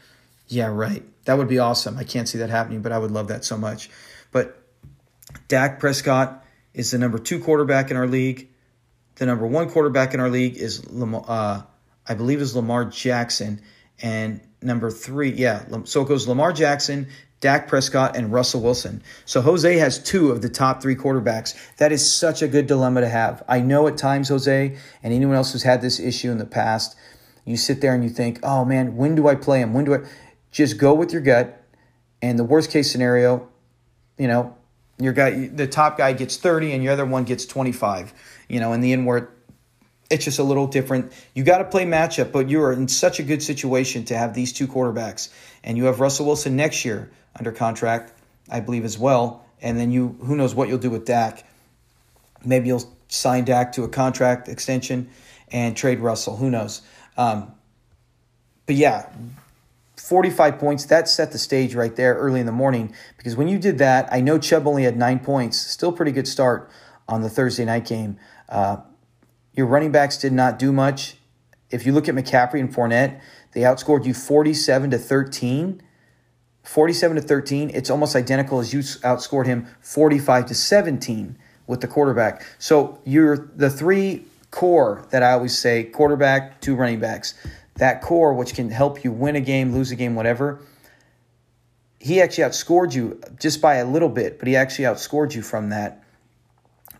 Yeah, right. That would be awesome. I can't see that happening, but I would love that so much. But Dak Prescott is the number two quarterback in our league. The number one quarterback in our league is, Lamar, uh, I believe, is Lamar Jackson. And number three, yeah, so it goes Lamar Jackson, Dak Prescott, and Russell Wilson. So Jose has two of the top three quarterbacks. That is such a good dilemma to have. I know at times, Jose, and anyone else who's had this issue in the past, you sit there and you think, oh, man, when do I play him? When do I – just go with your gut, and the worst-case scenario, you know, your guy, the top guy gets thirty and your other one gets twenty-five, you know, in the end where It's just a little different. You got to play matchup, but you are in such a good situation to have these two quarterbacks. And you have Russell Wilson next year under contract, I believe, as well. And then you, who knows what you'll do with Dak. Maybe you'll sign Dak to a contract extension and trade Russell. Who knows? Um, but, yeah, forty-five points, that set the stage right there early in the morning. Because when you did that, I know Chubb only had nine points. Still pretty good start on the Thursday night game. Uh Your running backs did not do much. If you look at McCaffrey and Fournette, they outscored you forty-seven to thirteen. forty-seven to thirteen, it's almost identical as you outscored him forty-five to seventeen with the quarterback. So you're the three core that I always say, quarterback, two running backs. That core, which can help you win a game, lose a game, whatever. He actually outscored you just by a little bit, but he actually outscored you from that.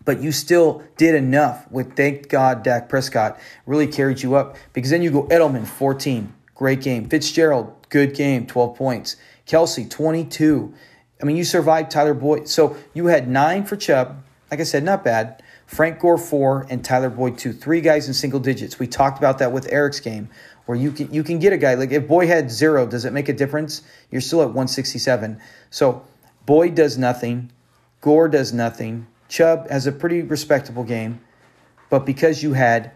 But you still did enough with, thank God, Dak Prescott really carried you up. Because then you go Edelman, fourteen, great game. Fitzgerald, good game, twelve points. Kelsey, twenty-two. I mean, you survived Tyler Boyd. So you had nine for Chubb. Like I said, not bad. Frank Gore, four, and Tyler Boyd, two. Three guys in single digits. We talked about that with Eric's game, where you can, you can get a guy. Like if Boyd had zero, does it make a difference? You're still at one sixty-seven. So Boyd does nothing. Gore does nothing. Chubb has a pretty respectable game, but because you had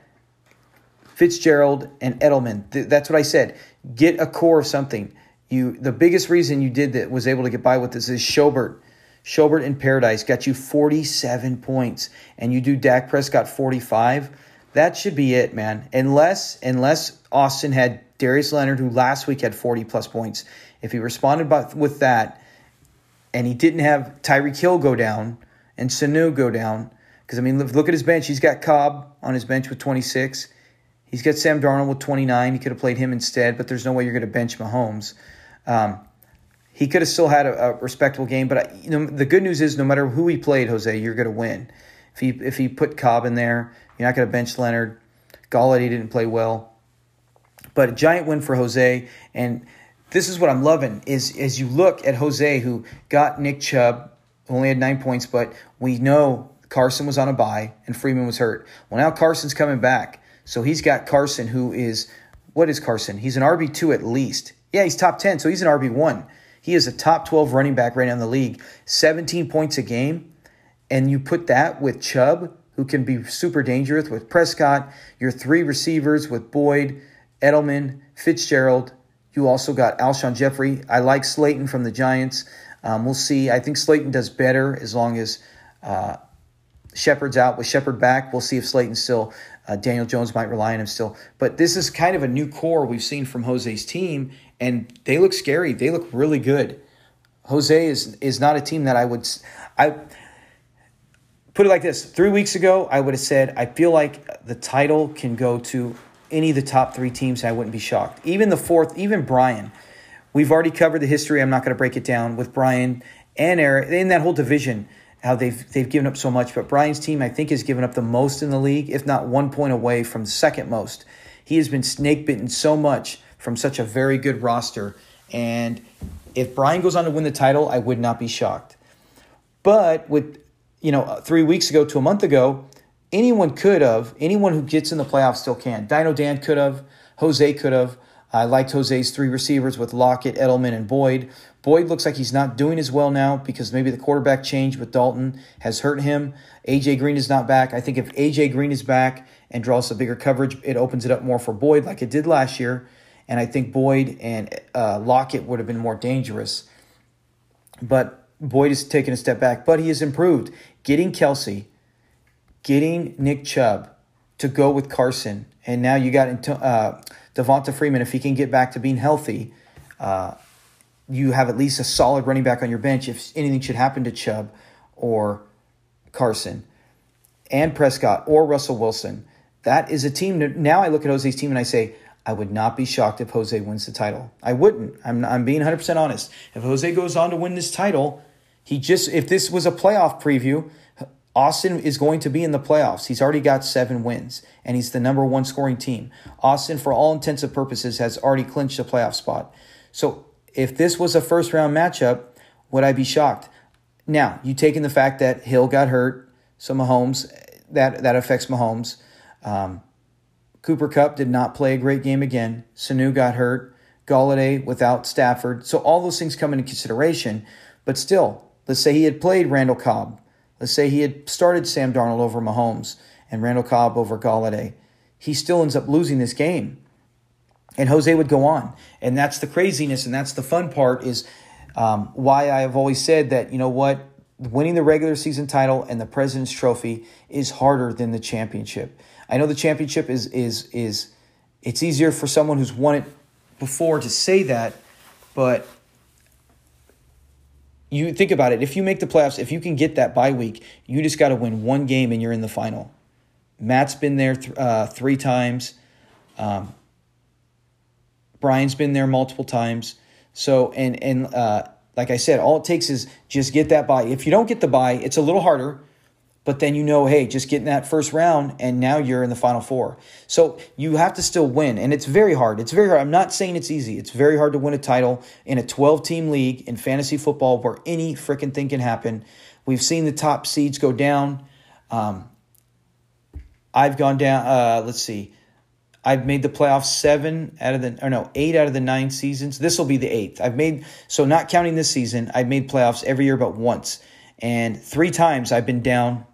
Fitzgerald and Edelman, th- that's what I said. Get a core of something. You the biggest reason you did that was able to get by with this is Schobert. Schobert in Paradise got you forty-seven points, and you do Dak Prescott forty-five. That should be it, man. Unless unless Austin had Darius Leonard, who last week had forty plus points. If he responded by, with that, and he didn't have Tyreek Hill go down. And Sanu go down. Because, I mean, look at his bench. He's got Cobb on his bench with twenty-six. He's got Sam Darnold with twenty-nine. He could have played him instead, but there's no way you're going to bench Mahomes. Um, he could have still had a, a respectable game. But I, you know, the good news is no matter who he played, Jose, you're going to win. If he, if he put Cobb in there, you're not going to bench Leonard. Galladay didn't play well. But a giant win for Jose. And this is what I'm loving is as you look at Jose, who got Nick Chubb, only had nine points, but we know Carson was on a bye and Freeman was hurt. Well, now Carson's coming back. So he's got Carson who is – what is Carson? He's an R B two at least. Yeah, he's top ten, so he's an R B one. He is a top twelve running back right now in the league, seventeen points a game. And you put that with Chubb, who can be super dangerous, with Prescott, your three receivers with Boyd, Edelman, Fitzgerald. You also got Alshon Jeffrey. I like Slayton from the Giants. Um, we'll see. I think Slayton does better as long as uh, Shepard's out. With Shepard back, we'll see if Slayton's still uh, – Daniel Jones might rely on him still. But this is kind of a new core we've seen from Jose's team, and they look scary. They look really good. Jose is is not a team that I would – I put it like this. Three weeks ago, I would have said I feel like the title can go to any of the top three teams, and I wouldn't be shocked. Even the fourth, even Brian – we've already covered the history. I'm not going to break it down with Brian and Eric in that whole division, how they've they've given up so much. But Brian's team, I think, has given up the most in the league, if not one point away from the second most. He has been snake bitten so much from such a very good roster. And if Brian goes on to win the title, I would not be shocked. But with, you know, three weeks ago to a month ago, anyone could have. Anyone who gets in the playoffs still can. Dino Dan could have. Jose could have. I liked Jose's three receivers with Lockett, Edelman, and Boyd. Boyd looks like he's not doing as well now because maybe the quarterback change with Dalton has hurt him. A J. Green is not back. I think if A J. Green is back and draws a bigger coverage, it opens it up more for Boyd like it did last year. And I think Boyd and uh, Lockett would have been more dangerous. But Boyd has taken a step back. But he has improved. Getting Kelsey, getting Nick Chubb to go with Carson. And now you got into, uh, Devonta Freeman. If he can get back to being healthy, uh, you have at least a solid running back on your bench if anything should happen to Chubb or Carson and Prescott or Russell Wilson. That is a team. That, now I look at Jose's team and I say, I would not be shocked if Jose wins the title. I wouldn't. I'm, I'm being one hundred percent honest. If Jose goes on to win this title, he just if this was a playoff preview, Austin is going to be in the playoffs. He's already got seven wins, and he's the number one scoring team. Austin, for all intents and purposes, has already clinched a playoff spot. So if this was a first-round matchup, would I be shocked? Now, you take in the fact that Hill got hurt, so Mahomes, that, that affects Mahomes. Um, Cooper Kupp did not play a great game again. Sanu got hurt. Galladay without Stafford. So all those things come into consideration. But still, let's say he had played Randall Cobb. Let's say he had started Sam Darnold over Mahomes and Randall Cobb over Galladay. He still ends up losing this game. And Jose would go on. And that's the craziness, and that's the fun part, is um, why I have always said that, you know what, winning the regular season title and the President's Trophy is harder than the championship. I know the championship is is is it's easier for someone who's won it before to say that, but you think about it. If you make the playoffs, if you can get that bye week, you just got to win one game and you're in the final. Matt's been there th- uh, three times. Um, Brian's been there multiple times. So and and uh, like I said, all it takes is just get that bye. If you don't get the bye, it's a little harder. But then you know, hey, just get in that first round, and now you're in the Final Four. So you have to still win, and it's very hard. It's very hard. I'm not saying it's easy. It's very hard to win a title in a twelve-team league in fantasy football where any freaking thing can happen. We've seen the top seeds go down. Um, I've gone down. Uh, let's see. I've made the playoffs seven out of the or no eight out of the nine seasons. This will be the eighth. I've made so not counting this season. I've made playoffs every year but once, and three times I've been down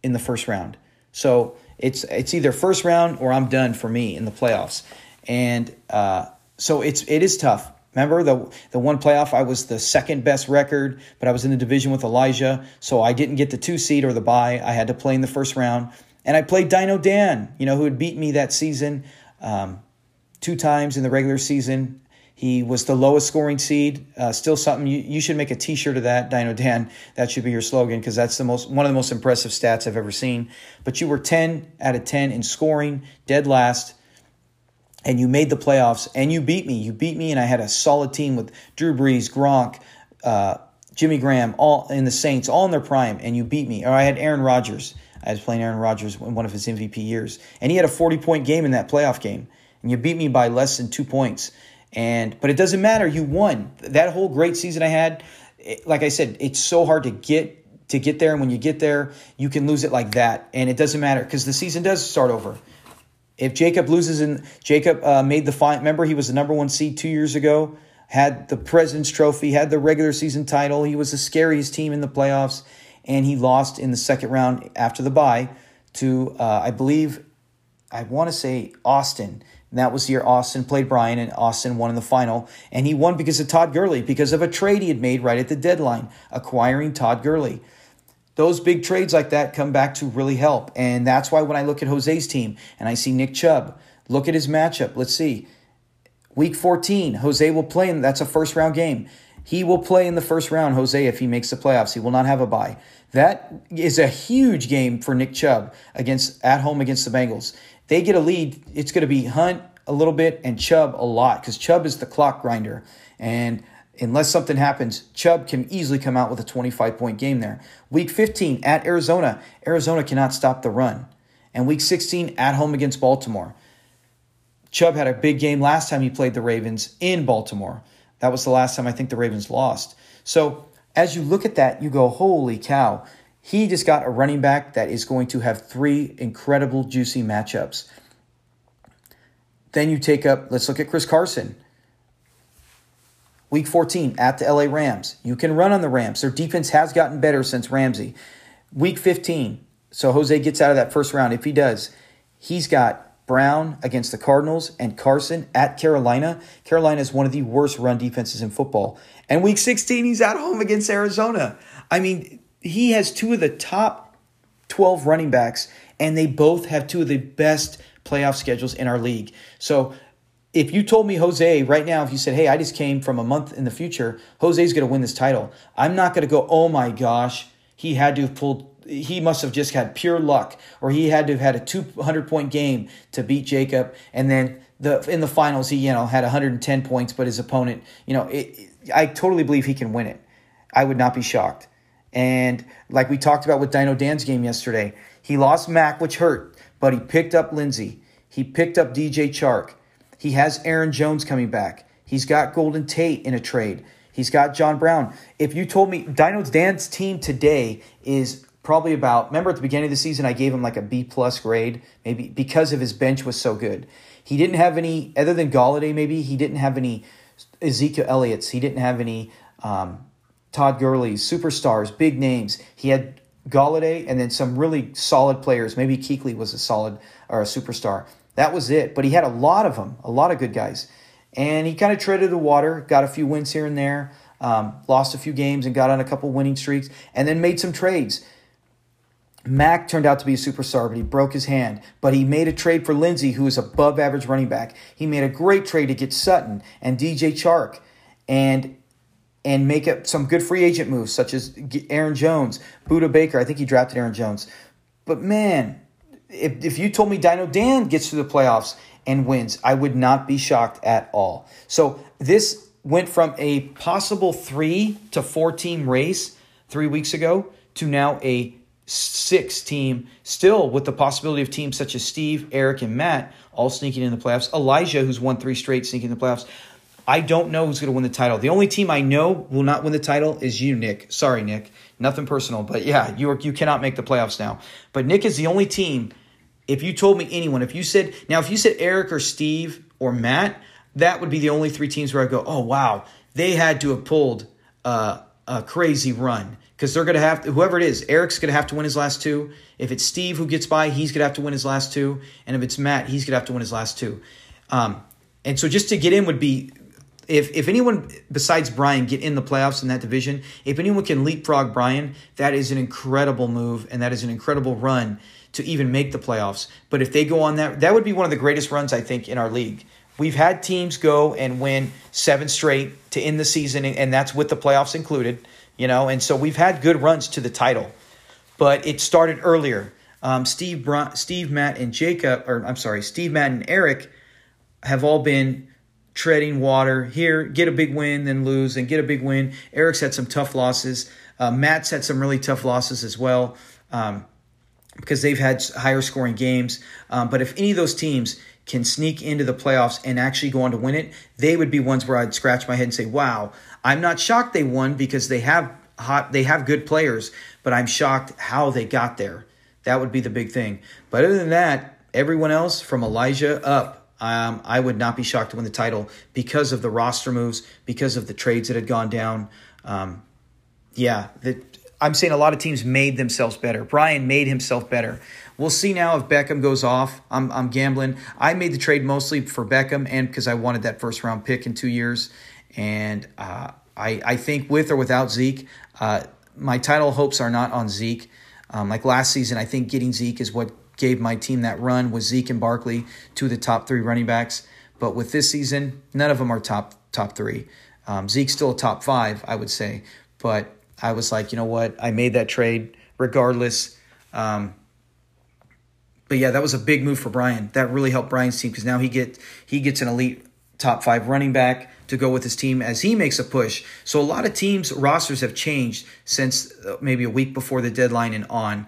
in the first round. So it's it's either first round or I'm done for me in the playoffs. And uh, so it's it is tough. Remember the the one playoff I was the second best record, but I was in the division with Elijah, so I didn't get the two seed or the bye. I had to play in the first round. And I played Dino Dan, you know, who had beat me that season um, two times in the regular season. He was the lowest scoring seed. Uh, still something you, you should make a T-shirt of that, Dino Dan. That should be your slogan because that's the most one of the most impressive stats I've ever seen. But you were ten out of ten in scoring, dead last, and you made the playoffs. And you beat me. You beat me, and I had a solid team with Drew Brees, Gronk, uh, Jimmy Graham, all in the Saints, all in their prime. And you beat me. Or I had Aaron Rodgers. I was playing Aaron Rodgers in one of his M V P years, and he had a forty-point game in that playoff game. And you beat me by less than two points. And but it doesn't matter. You won that whole great season I had. It, like I said, it's so hard to get to get there, and when you get there, you can lose it like that, and it doesn't matter because the season does start over. If Jacob loses, and Jacob uh, made the final. Remember, he was the number one seed two years ago. Had the President's Trophy, had the regular season title. He was the scariest team in the playoffs, and he lost in the second round after the bye to uh, I believe I want to say Austin. And that was the year Austin played Brian, and Austin won in the final. And he won because of Todd Gurley, because of a trade he had made right at the deadline, acquiring Todd Gurley. Those big trades like that come back to really help. And that's why when I look at Jose's team and I see Nick Chubb, look at his matchup. Let's see. Week fourteen, Jose will play, and that's a first-round game. He will play in the first round, Jose, if he makes the playoffs. He will not have a bye. That is a huge game for Nick Chubb against at home against the Bengals. They get a lead, it's going to be Hunt a little bit and Chubb a lot because Chubb is the clock grinder. And unless something happens, Chubb can easily come out with a twenty-five-point game there. Week fifteen at Arizona. Arizona cannot stop the run. And Week sixteen at home against Baltimore. Chubb had a big game last time he played the Ravens in Baltimore. That was the last time I think the Ravens lost. So as you look at that, you go, holy cow. He just got a running back that is going to have three incredible, juicy matchups. Then you take up, let's look at Chris Carson. Week fourteen at the L A Rams. You can run on the Rams. Their defense has gotten better since Ramsey. Week fifteen, so Jose gets out of that first round. If he does, he's got Brown against the Cardinals and Carson at Carolina. Carolina is one of the worst run defenses in football. And Week sixteen, he's at home against Arizona. I mean, he has two of the top twelve running backs, and they both have two of the best playoff schedules in our league. So if you told me Jose right now, if you said, hey, I just came from a month in the future, Jose's going to win this title, I'm not going to go, oh my gosh, he had to have pulled, he must have just had pure luck, or he had to have had a two hundred point game to beat Jacob, and then the in the finals he you know had one hundred ten points, but his opponent, you know, it, I totally believe he can win it. I would not be shocked. And like we talked about with Dino Dan's game yesterday, he lost Mack, which hurt, but he picked up Lindsey. He picked up D J Chark. He has Aaron Jones coming back. He's got Golden Tate in a trade. He's got John Brown. If you told me Dino Dan's team today is probably about, remember at the beginning of the season, I gave him like a B plus grade, maybe because of his bench was so good. He didn't have any, other than Galladay maybe, he didn't have any Ezekiel Elliott's. He didn't have any um, Todd Gurley's, superstars, big names. He had Galladay and then some really solid players. Maybe Kuechly was a solid or a superstar. That was it. But he had a lot of them, a lot of good guys. And he kind of treaded the water, got a few wins here and there, um, lost a few games and got on a couple winning streaks, and then made some trades. Mack turned out to be a superstar, but he broke his hand. But he made a trade for Lindsey, who is above average running back. He made a great trade to get Sutton and D J Chark and and make up some good free agent moves, such as Aaron Jones, Buda Baker. I think he drafted Aaron Jones. But, man, if, if you told me Dino Dan gets to the playoffs and wins, I would not be shocked at all. So this went from a possible three to four team race three weeks ago to now a six team, still with the possibility of teams such as Steve, Eric, and Matt all sneaking in the playoffs. Elijah, who's won three straight, sneaking in the playoffs. I don't know who's going to win the title. The only team I know will not win the title is you, Nick. Sorry, Nick. Nothing personal, but yeah, you are, you cannot make the playoffs now. But Nick is the only team. If you told me anyone, if you said – now, if you said Eric or Steve or Matt, that would be the only three teams where I'd go, oh, wow, they had to have pulled uh, a crazy run because they're going to have – whoever it is, Eric's going to have to win his last two. If it's Steve who gets by, he's going to have to win his last two. And if it's Matt, he's going to have to win his last two. Um, and so just to get in would be – If if anyone besides Brian get in the playoffs in that division, if anyone can leapfrog Brian, that is an incredible move and that is an incredible run to even make the playoffs. But if they go on that, that would be one of the greatest runs, I think, in our league. We've had teams go and win seven straight to end the season, and that's with the playoffs included, you know. And so we've had good runs to the title, but it started earlier. Um, Steve, Bron- Steve, Matt, and Jacob, or I'm sorry, Steve, Matt, and Eric have all been treading water here, get a big win, then lose, and get a big win. Eric's had some tough losses. Uh, Matt's had some really tough losses as well um, because they've had higher scoring games. Um, but if any of those teams can sneak into the playoffs and actually go on to win it, they would be ones where I'd scratch my head and say, wow, I'm not shocked they won because they have hot, they have good players, but I'm shocked how they got there. That would be the big thing. But other than that, everyone else from Elijah up, Um, I would not be shocked to win the title because of the roster moves, because of the trades that had gone down. Um, yeah, the, I'm saying a lot of teams made themselves better. Brian made himself better. We'll see now if Beckham goes off. I'm, I'm gambling. I made the trade mostly for Beckham and because I wanted that first-round pick in two years. And uh, I, I think with or without Zeke, uh, my title hopes are not on Zeke. Um, like last season, I think getting Zeke is what – gave my team that run with Zeke and Barkley, two of the top three running backs. But with this season, none of them are top top three. Um, Zeke's still a top five, I would say. But I was like, you know what? I made that trade regardless. Um, but, yeah, that was a big move for Brian. That really helped Brian's team because now he get he gets an elite top five running back to go with his team as he makes a push. So a lot of teams' rosters have changed since maybe a week before the deadline and on.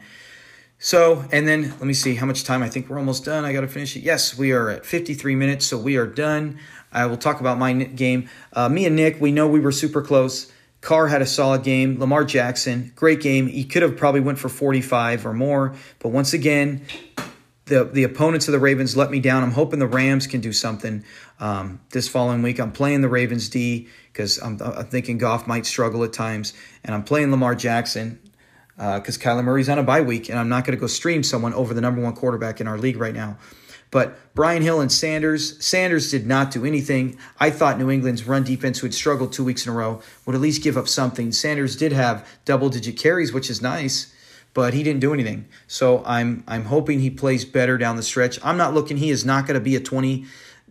So, and then let me see how much time. I think we're almost done. I got to finish it. Yes, we are at fifty-three minutes, so we are done. I will talk about my game. Uh, me and Nick, we know we were super close. Carr had a solid game. Lamar Jackson, great game. He could have probably went for forty-five or more. But once again, the the opponents of the Ravens let me down. I'm hoping the Rams can do something um, this following week. I'm playing the Ravens D because I'm, I'm thinking Goff might struggle at times. And I'm playing Lamar Jackson. Because uh, Kyler Murray's on a bye week, and I'm not going to go stream someone over the number one quarterback in our league right now. But Brian Hill and Sanders, Sanders did not do anything. I thought New England's run defense, who had struggled two weeks in a row, would at least give up something. Sanders did have double-digit carries, which is nice, but he didn't do anything. So I'm I'm hoping he plays better down the stretch. I'm not looking. He is not going to be a twenty.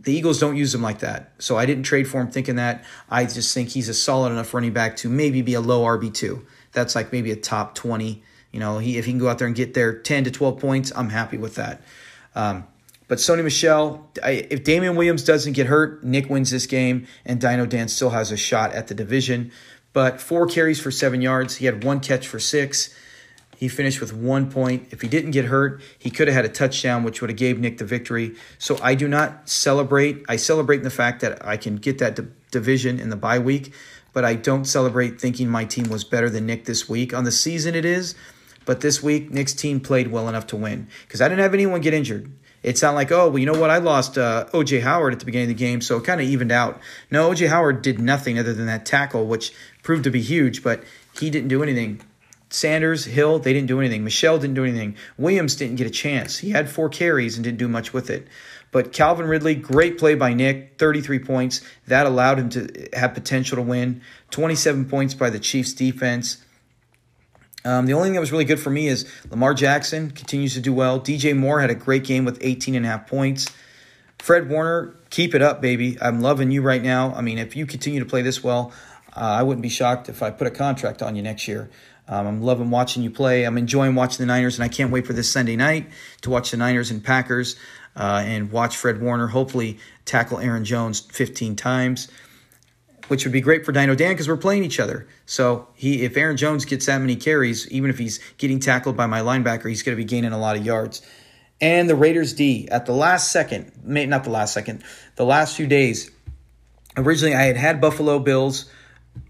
The Eagles don't use him like that. So I didn't trade for him thinking that. I just think he's a solid enough running back to maybe be a low R B two. That's like maybe a top twenty. You know, he if he can go out there and get there ten to twelve points, I'm happy with that. Um, but Sony Michel, I, if Damian Williams doesn't get hurt, Nick wins this game, and Dino Dan still has a shot at the division. But four carries for seven yards. He had one catch for six. He finished with one point. If he didn't get hurt, he could have had a touchdown, which would have gave Nick the victory. So I do not celebrate. I celebrate the fact that I can get that di- division in the bye week. But I don't celebrate thinking my team was better than Nick this week. On the season it is, But this week, Nick's team played well enough to win because I didn't have anyone get injured. It's not like, oh, well, you know what? I lost uh, O J Howard at the beginning of the game, so it kind of evened out. No, O J Howard did nothing other than that tackle, which proved to be huge, but he didn't do anything. Sanders, Hill, they didn't do anything. Michelle didn't do anything. Williams didn't get a chance. He had four carries and didn't do much with it. But Calvin Ridley, great play by Nick, thirty-three points. That allowed him to have potential to win. twenty-seven points by the Chiefs' defense. Um, the only thing that was really good for me is Lamar Jackson continues to do well. D J Moore had a great game with eighteen and a half points. Fred Warner, keep it up, baby. I'm loving you right now. I mean, if you continue to play this well, uh, I wouldn't be shocked if I put a contract on you next year. Um, I'm loving watching you play. I'm enjoying watching the Niners, and I can't wait for this Sunday night to watch the Niners and Packers uh, and watch Fred Warner hopefully tackle Aaron Jones fifteen times, which would be great for Dino Dan because we're playing each other. So he, if Aaron Jones gets that many carries, even if he's getting tackled by my linebacker, he's going to be gaining a lot of yards. And the Raiders D at the last second, not the last second, the last few days, originally I had had Buffalo Bills.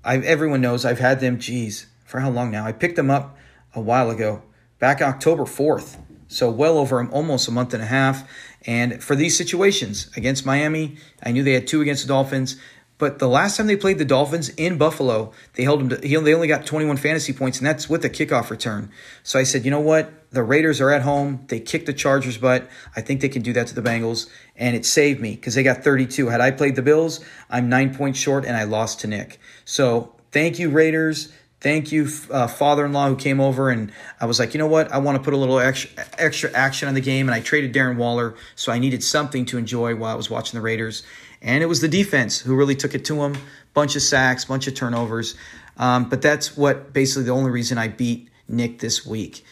I've, everyone knows I've had them, geez, for how long now? I picked them up a while ago, back October fourth. So well over almost a month and a half. And for these situations against Miami, I knew they had two against the Dolphins. But the last time they played the Dolphins in Buffalo, they held them to, they only got twenty-one fantasy points, and that's with a kickoff return. So I said, you know what? The Raiders are at home. They kicked the Chargers' butt. I think they can do that to the Bengals, and it saved me because they got thirty-two. Had I played the Bills, I'm nine points short, and I lost to Nick. So thank you, Raiders. Thank you, uh, father-in-law, who came over, and I was like, you know what? I want to put a little extra, extra action on the game, and I traded Darren Waller, so I needed something to enjoy while I was watching the Raiders. And it was the defense who really took it to them, bunch of sacks, bunch of turnovers. Um, but that's what basically the only reason I beat Nick this week.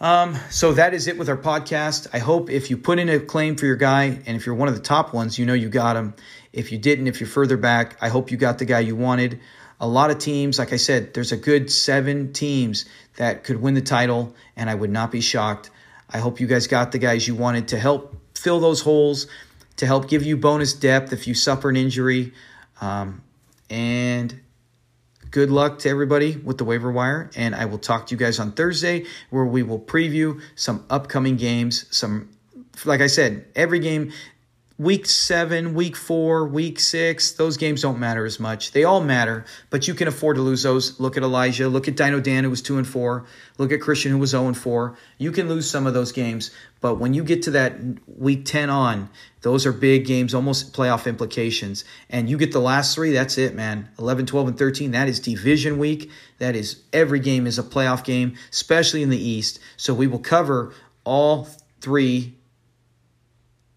Um, so that is it with our podcast. I hope if you put in a claim for your guy, and if you're one of the top ones, you know you got him. If you didn't, if you're further back, I hope you got the guy you wanted. A lot of teams, like I said, there's a good seven teams that could win the title, and I would not be shocked. I hope you guys got the guys you wanted to help fill those holes, to help give you bonus depth if you suffer an injury. Um, and good luck to everybody with the waiver wire, and I will talk to you guys on Thursday where we will preview some upcoming games. Some, like I said, every game – Week seven, week four, week six, those games don't matter as much. They all matter, but you can afford to lose those. Look at Elijah. Look at Dino Dan, who was two and four. Look at Christian, who was oh and four. You can lose some of those games, but when you get to that week ten on, those are big games, almost playoff implications. And you get the last three, that's it, man. eleven, twelve, and thirteen, that is division week. That is every game is a playoff game, especially in the East. So we will cover all three.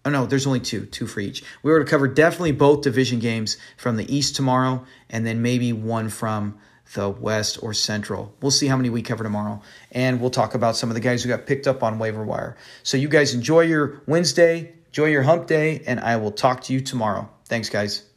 Oh, no, there's only two, two for each. We were to cover definitely both division games from the East tomorrow and then maybe one from the West or Central. We'll see how many we cover tomorrow, and we'll talk about some of the guys who got picked up on waiver wire. So you guys enjoy your Wednesday, enjoy your hump day, and I will talk to you tomorrow. Thanks, guys.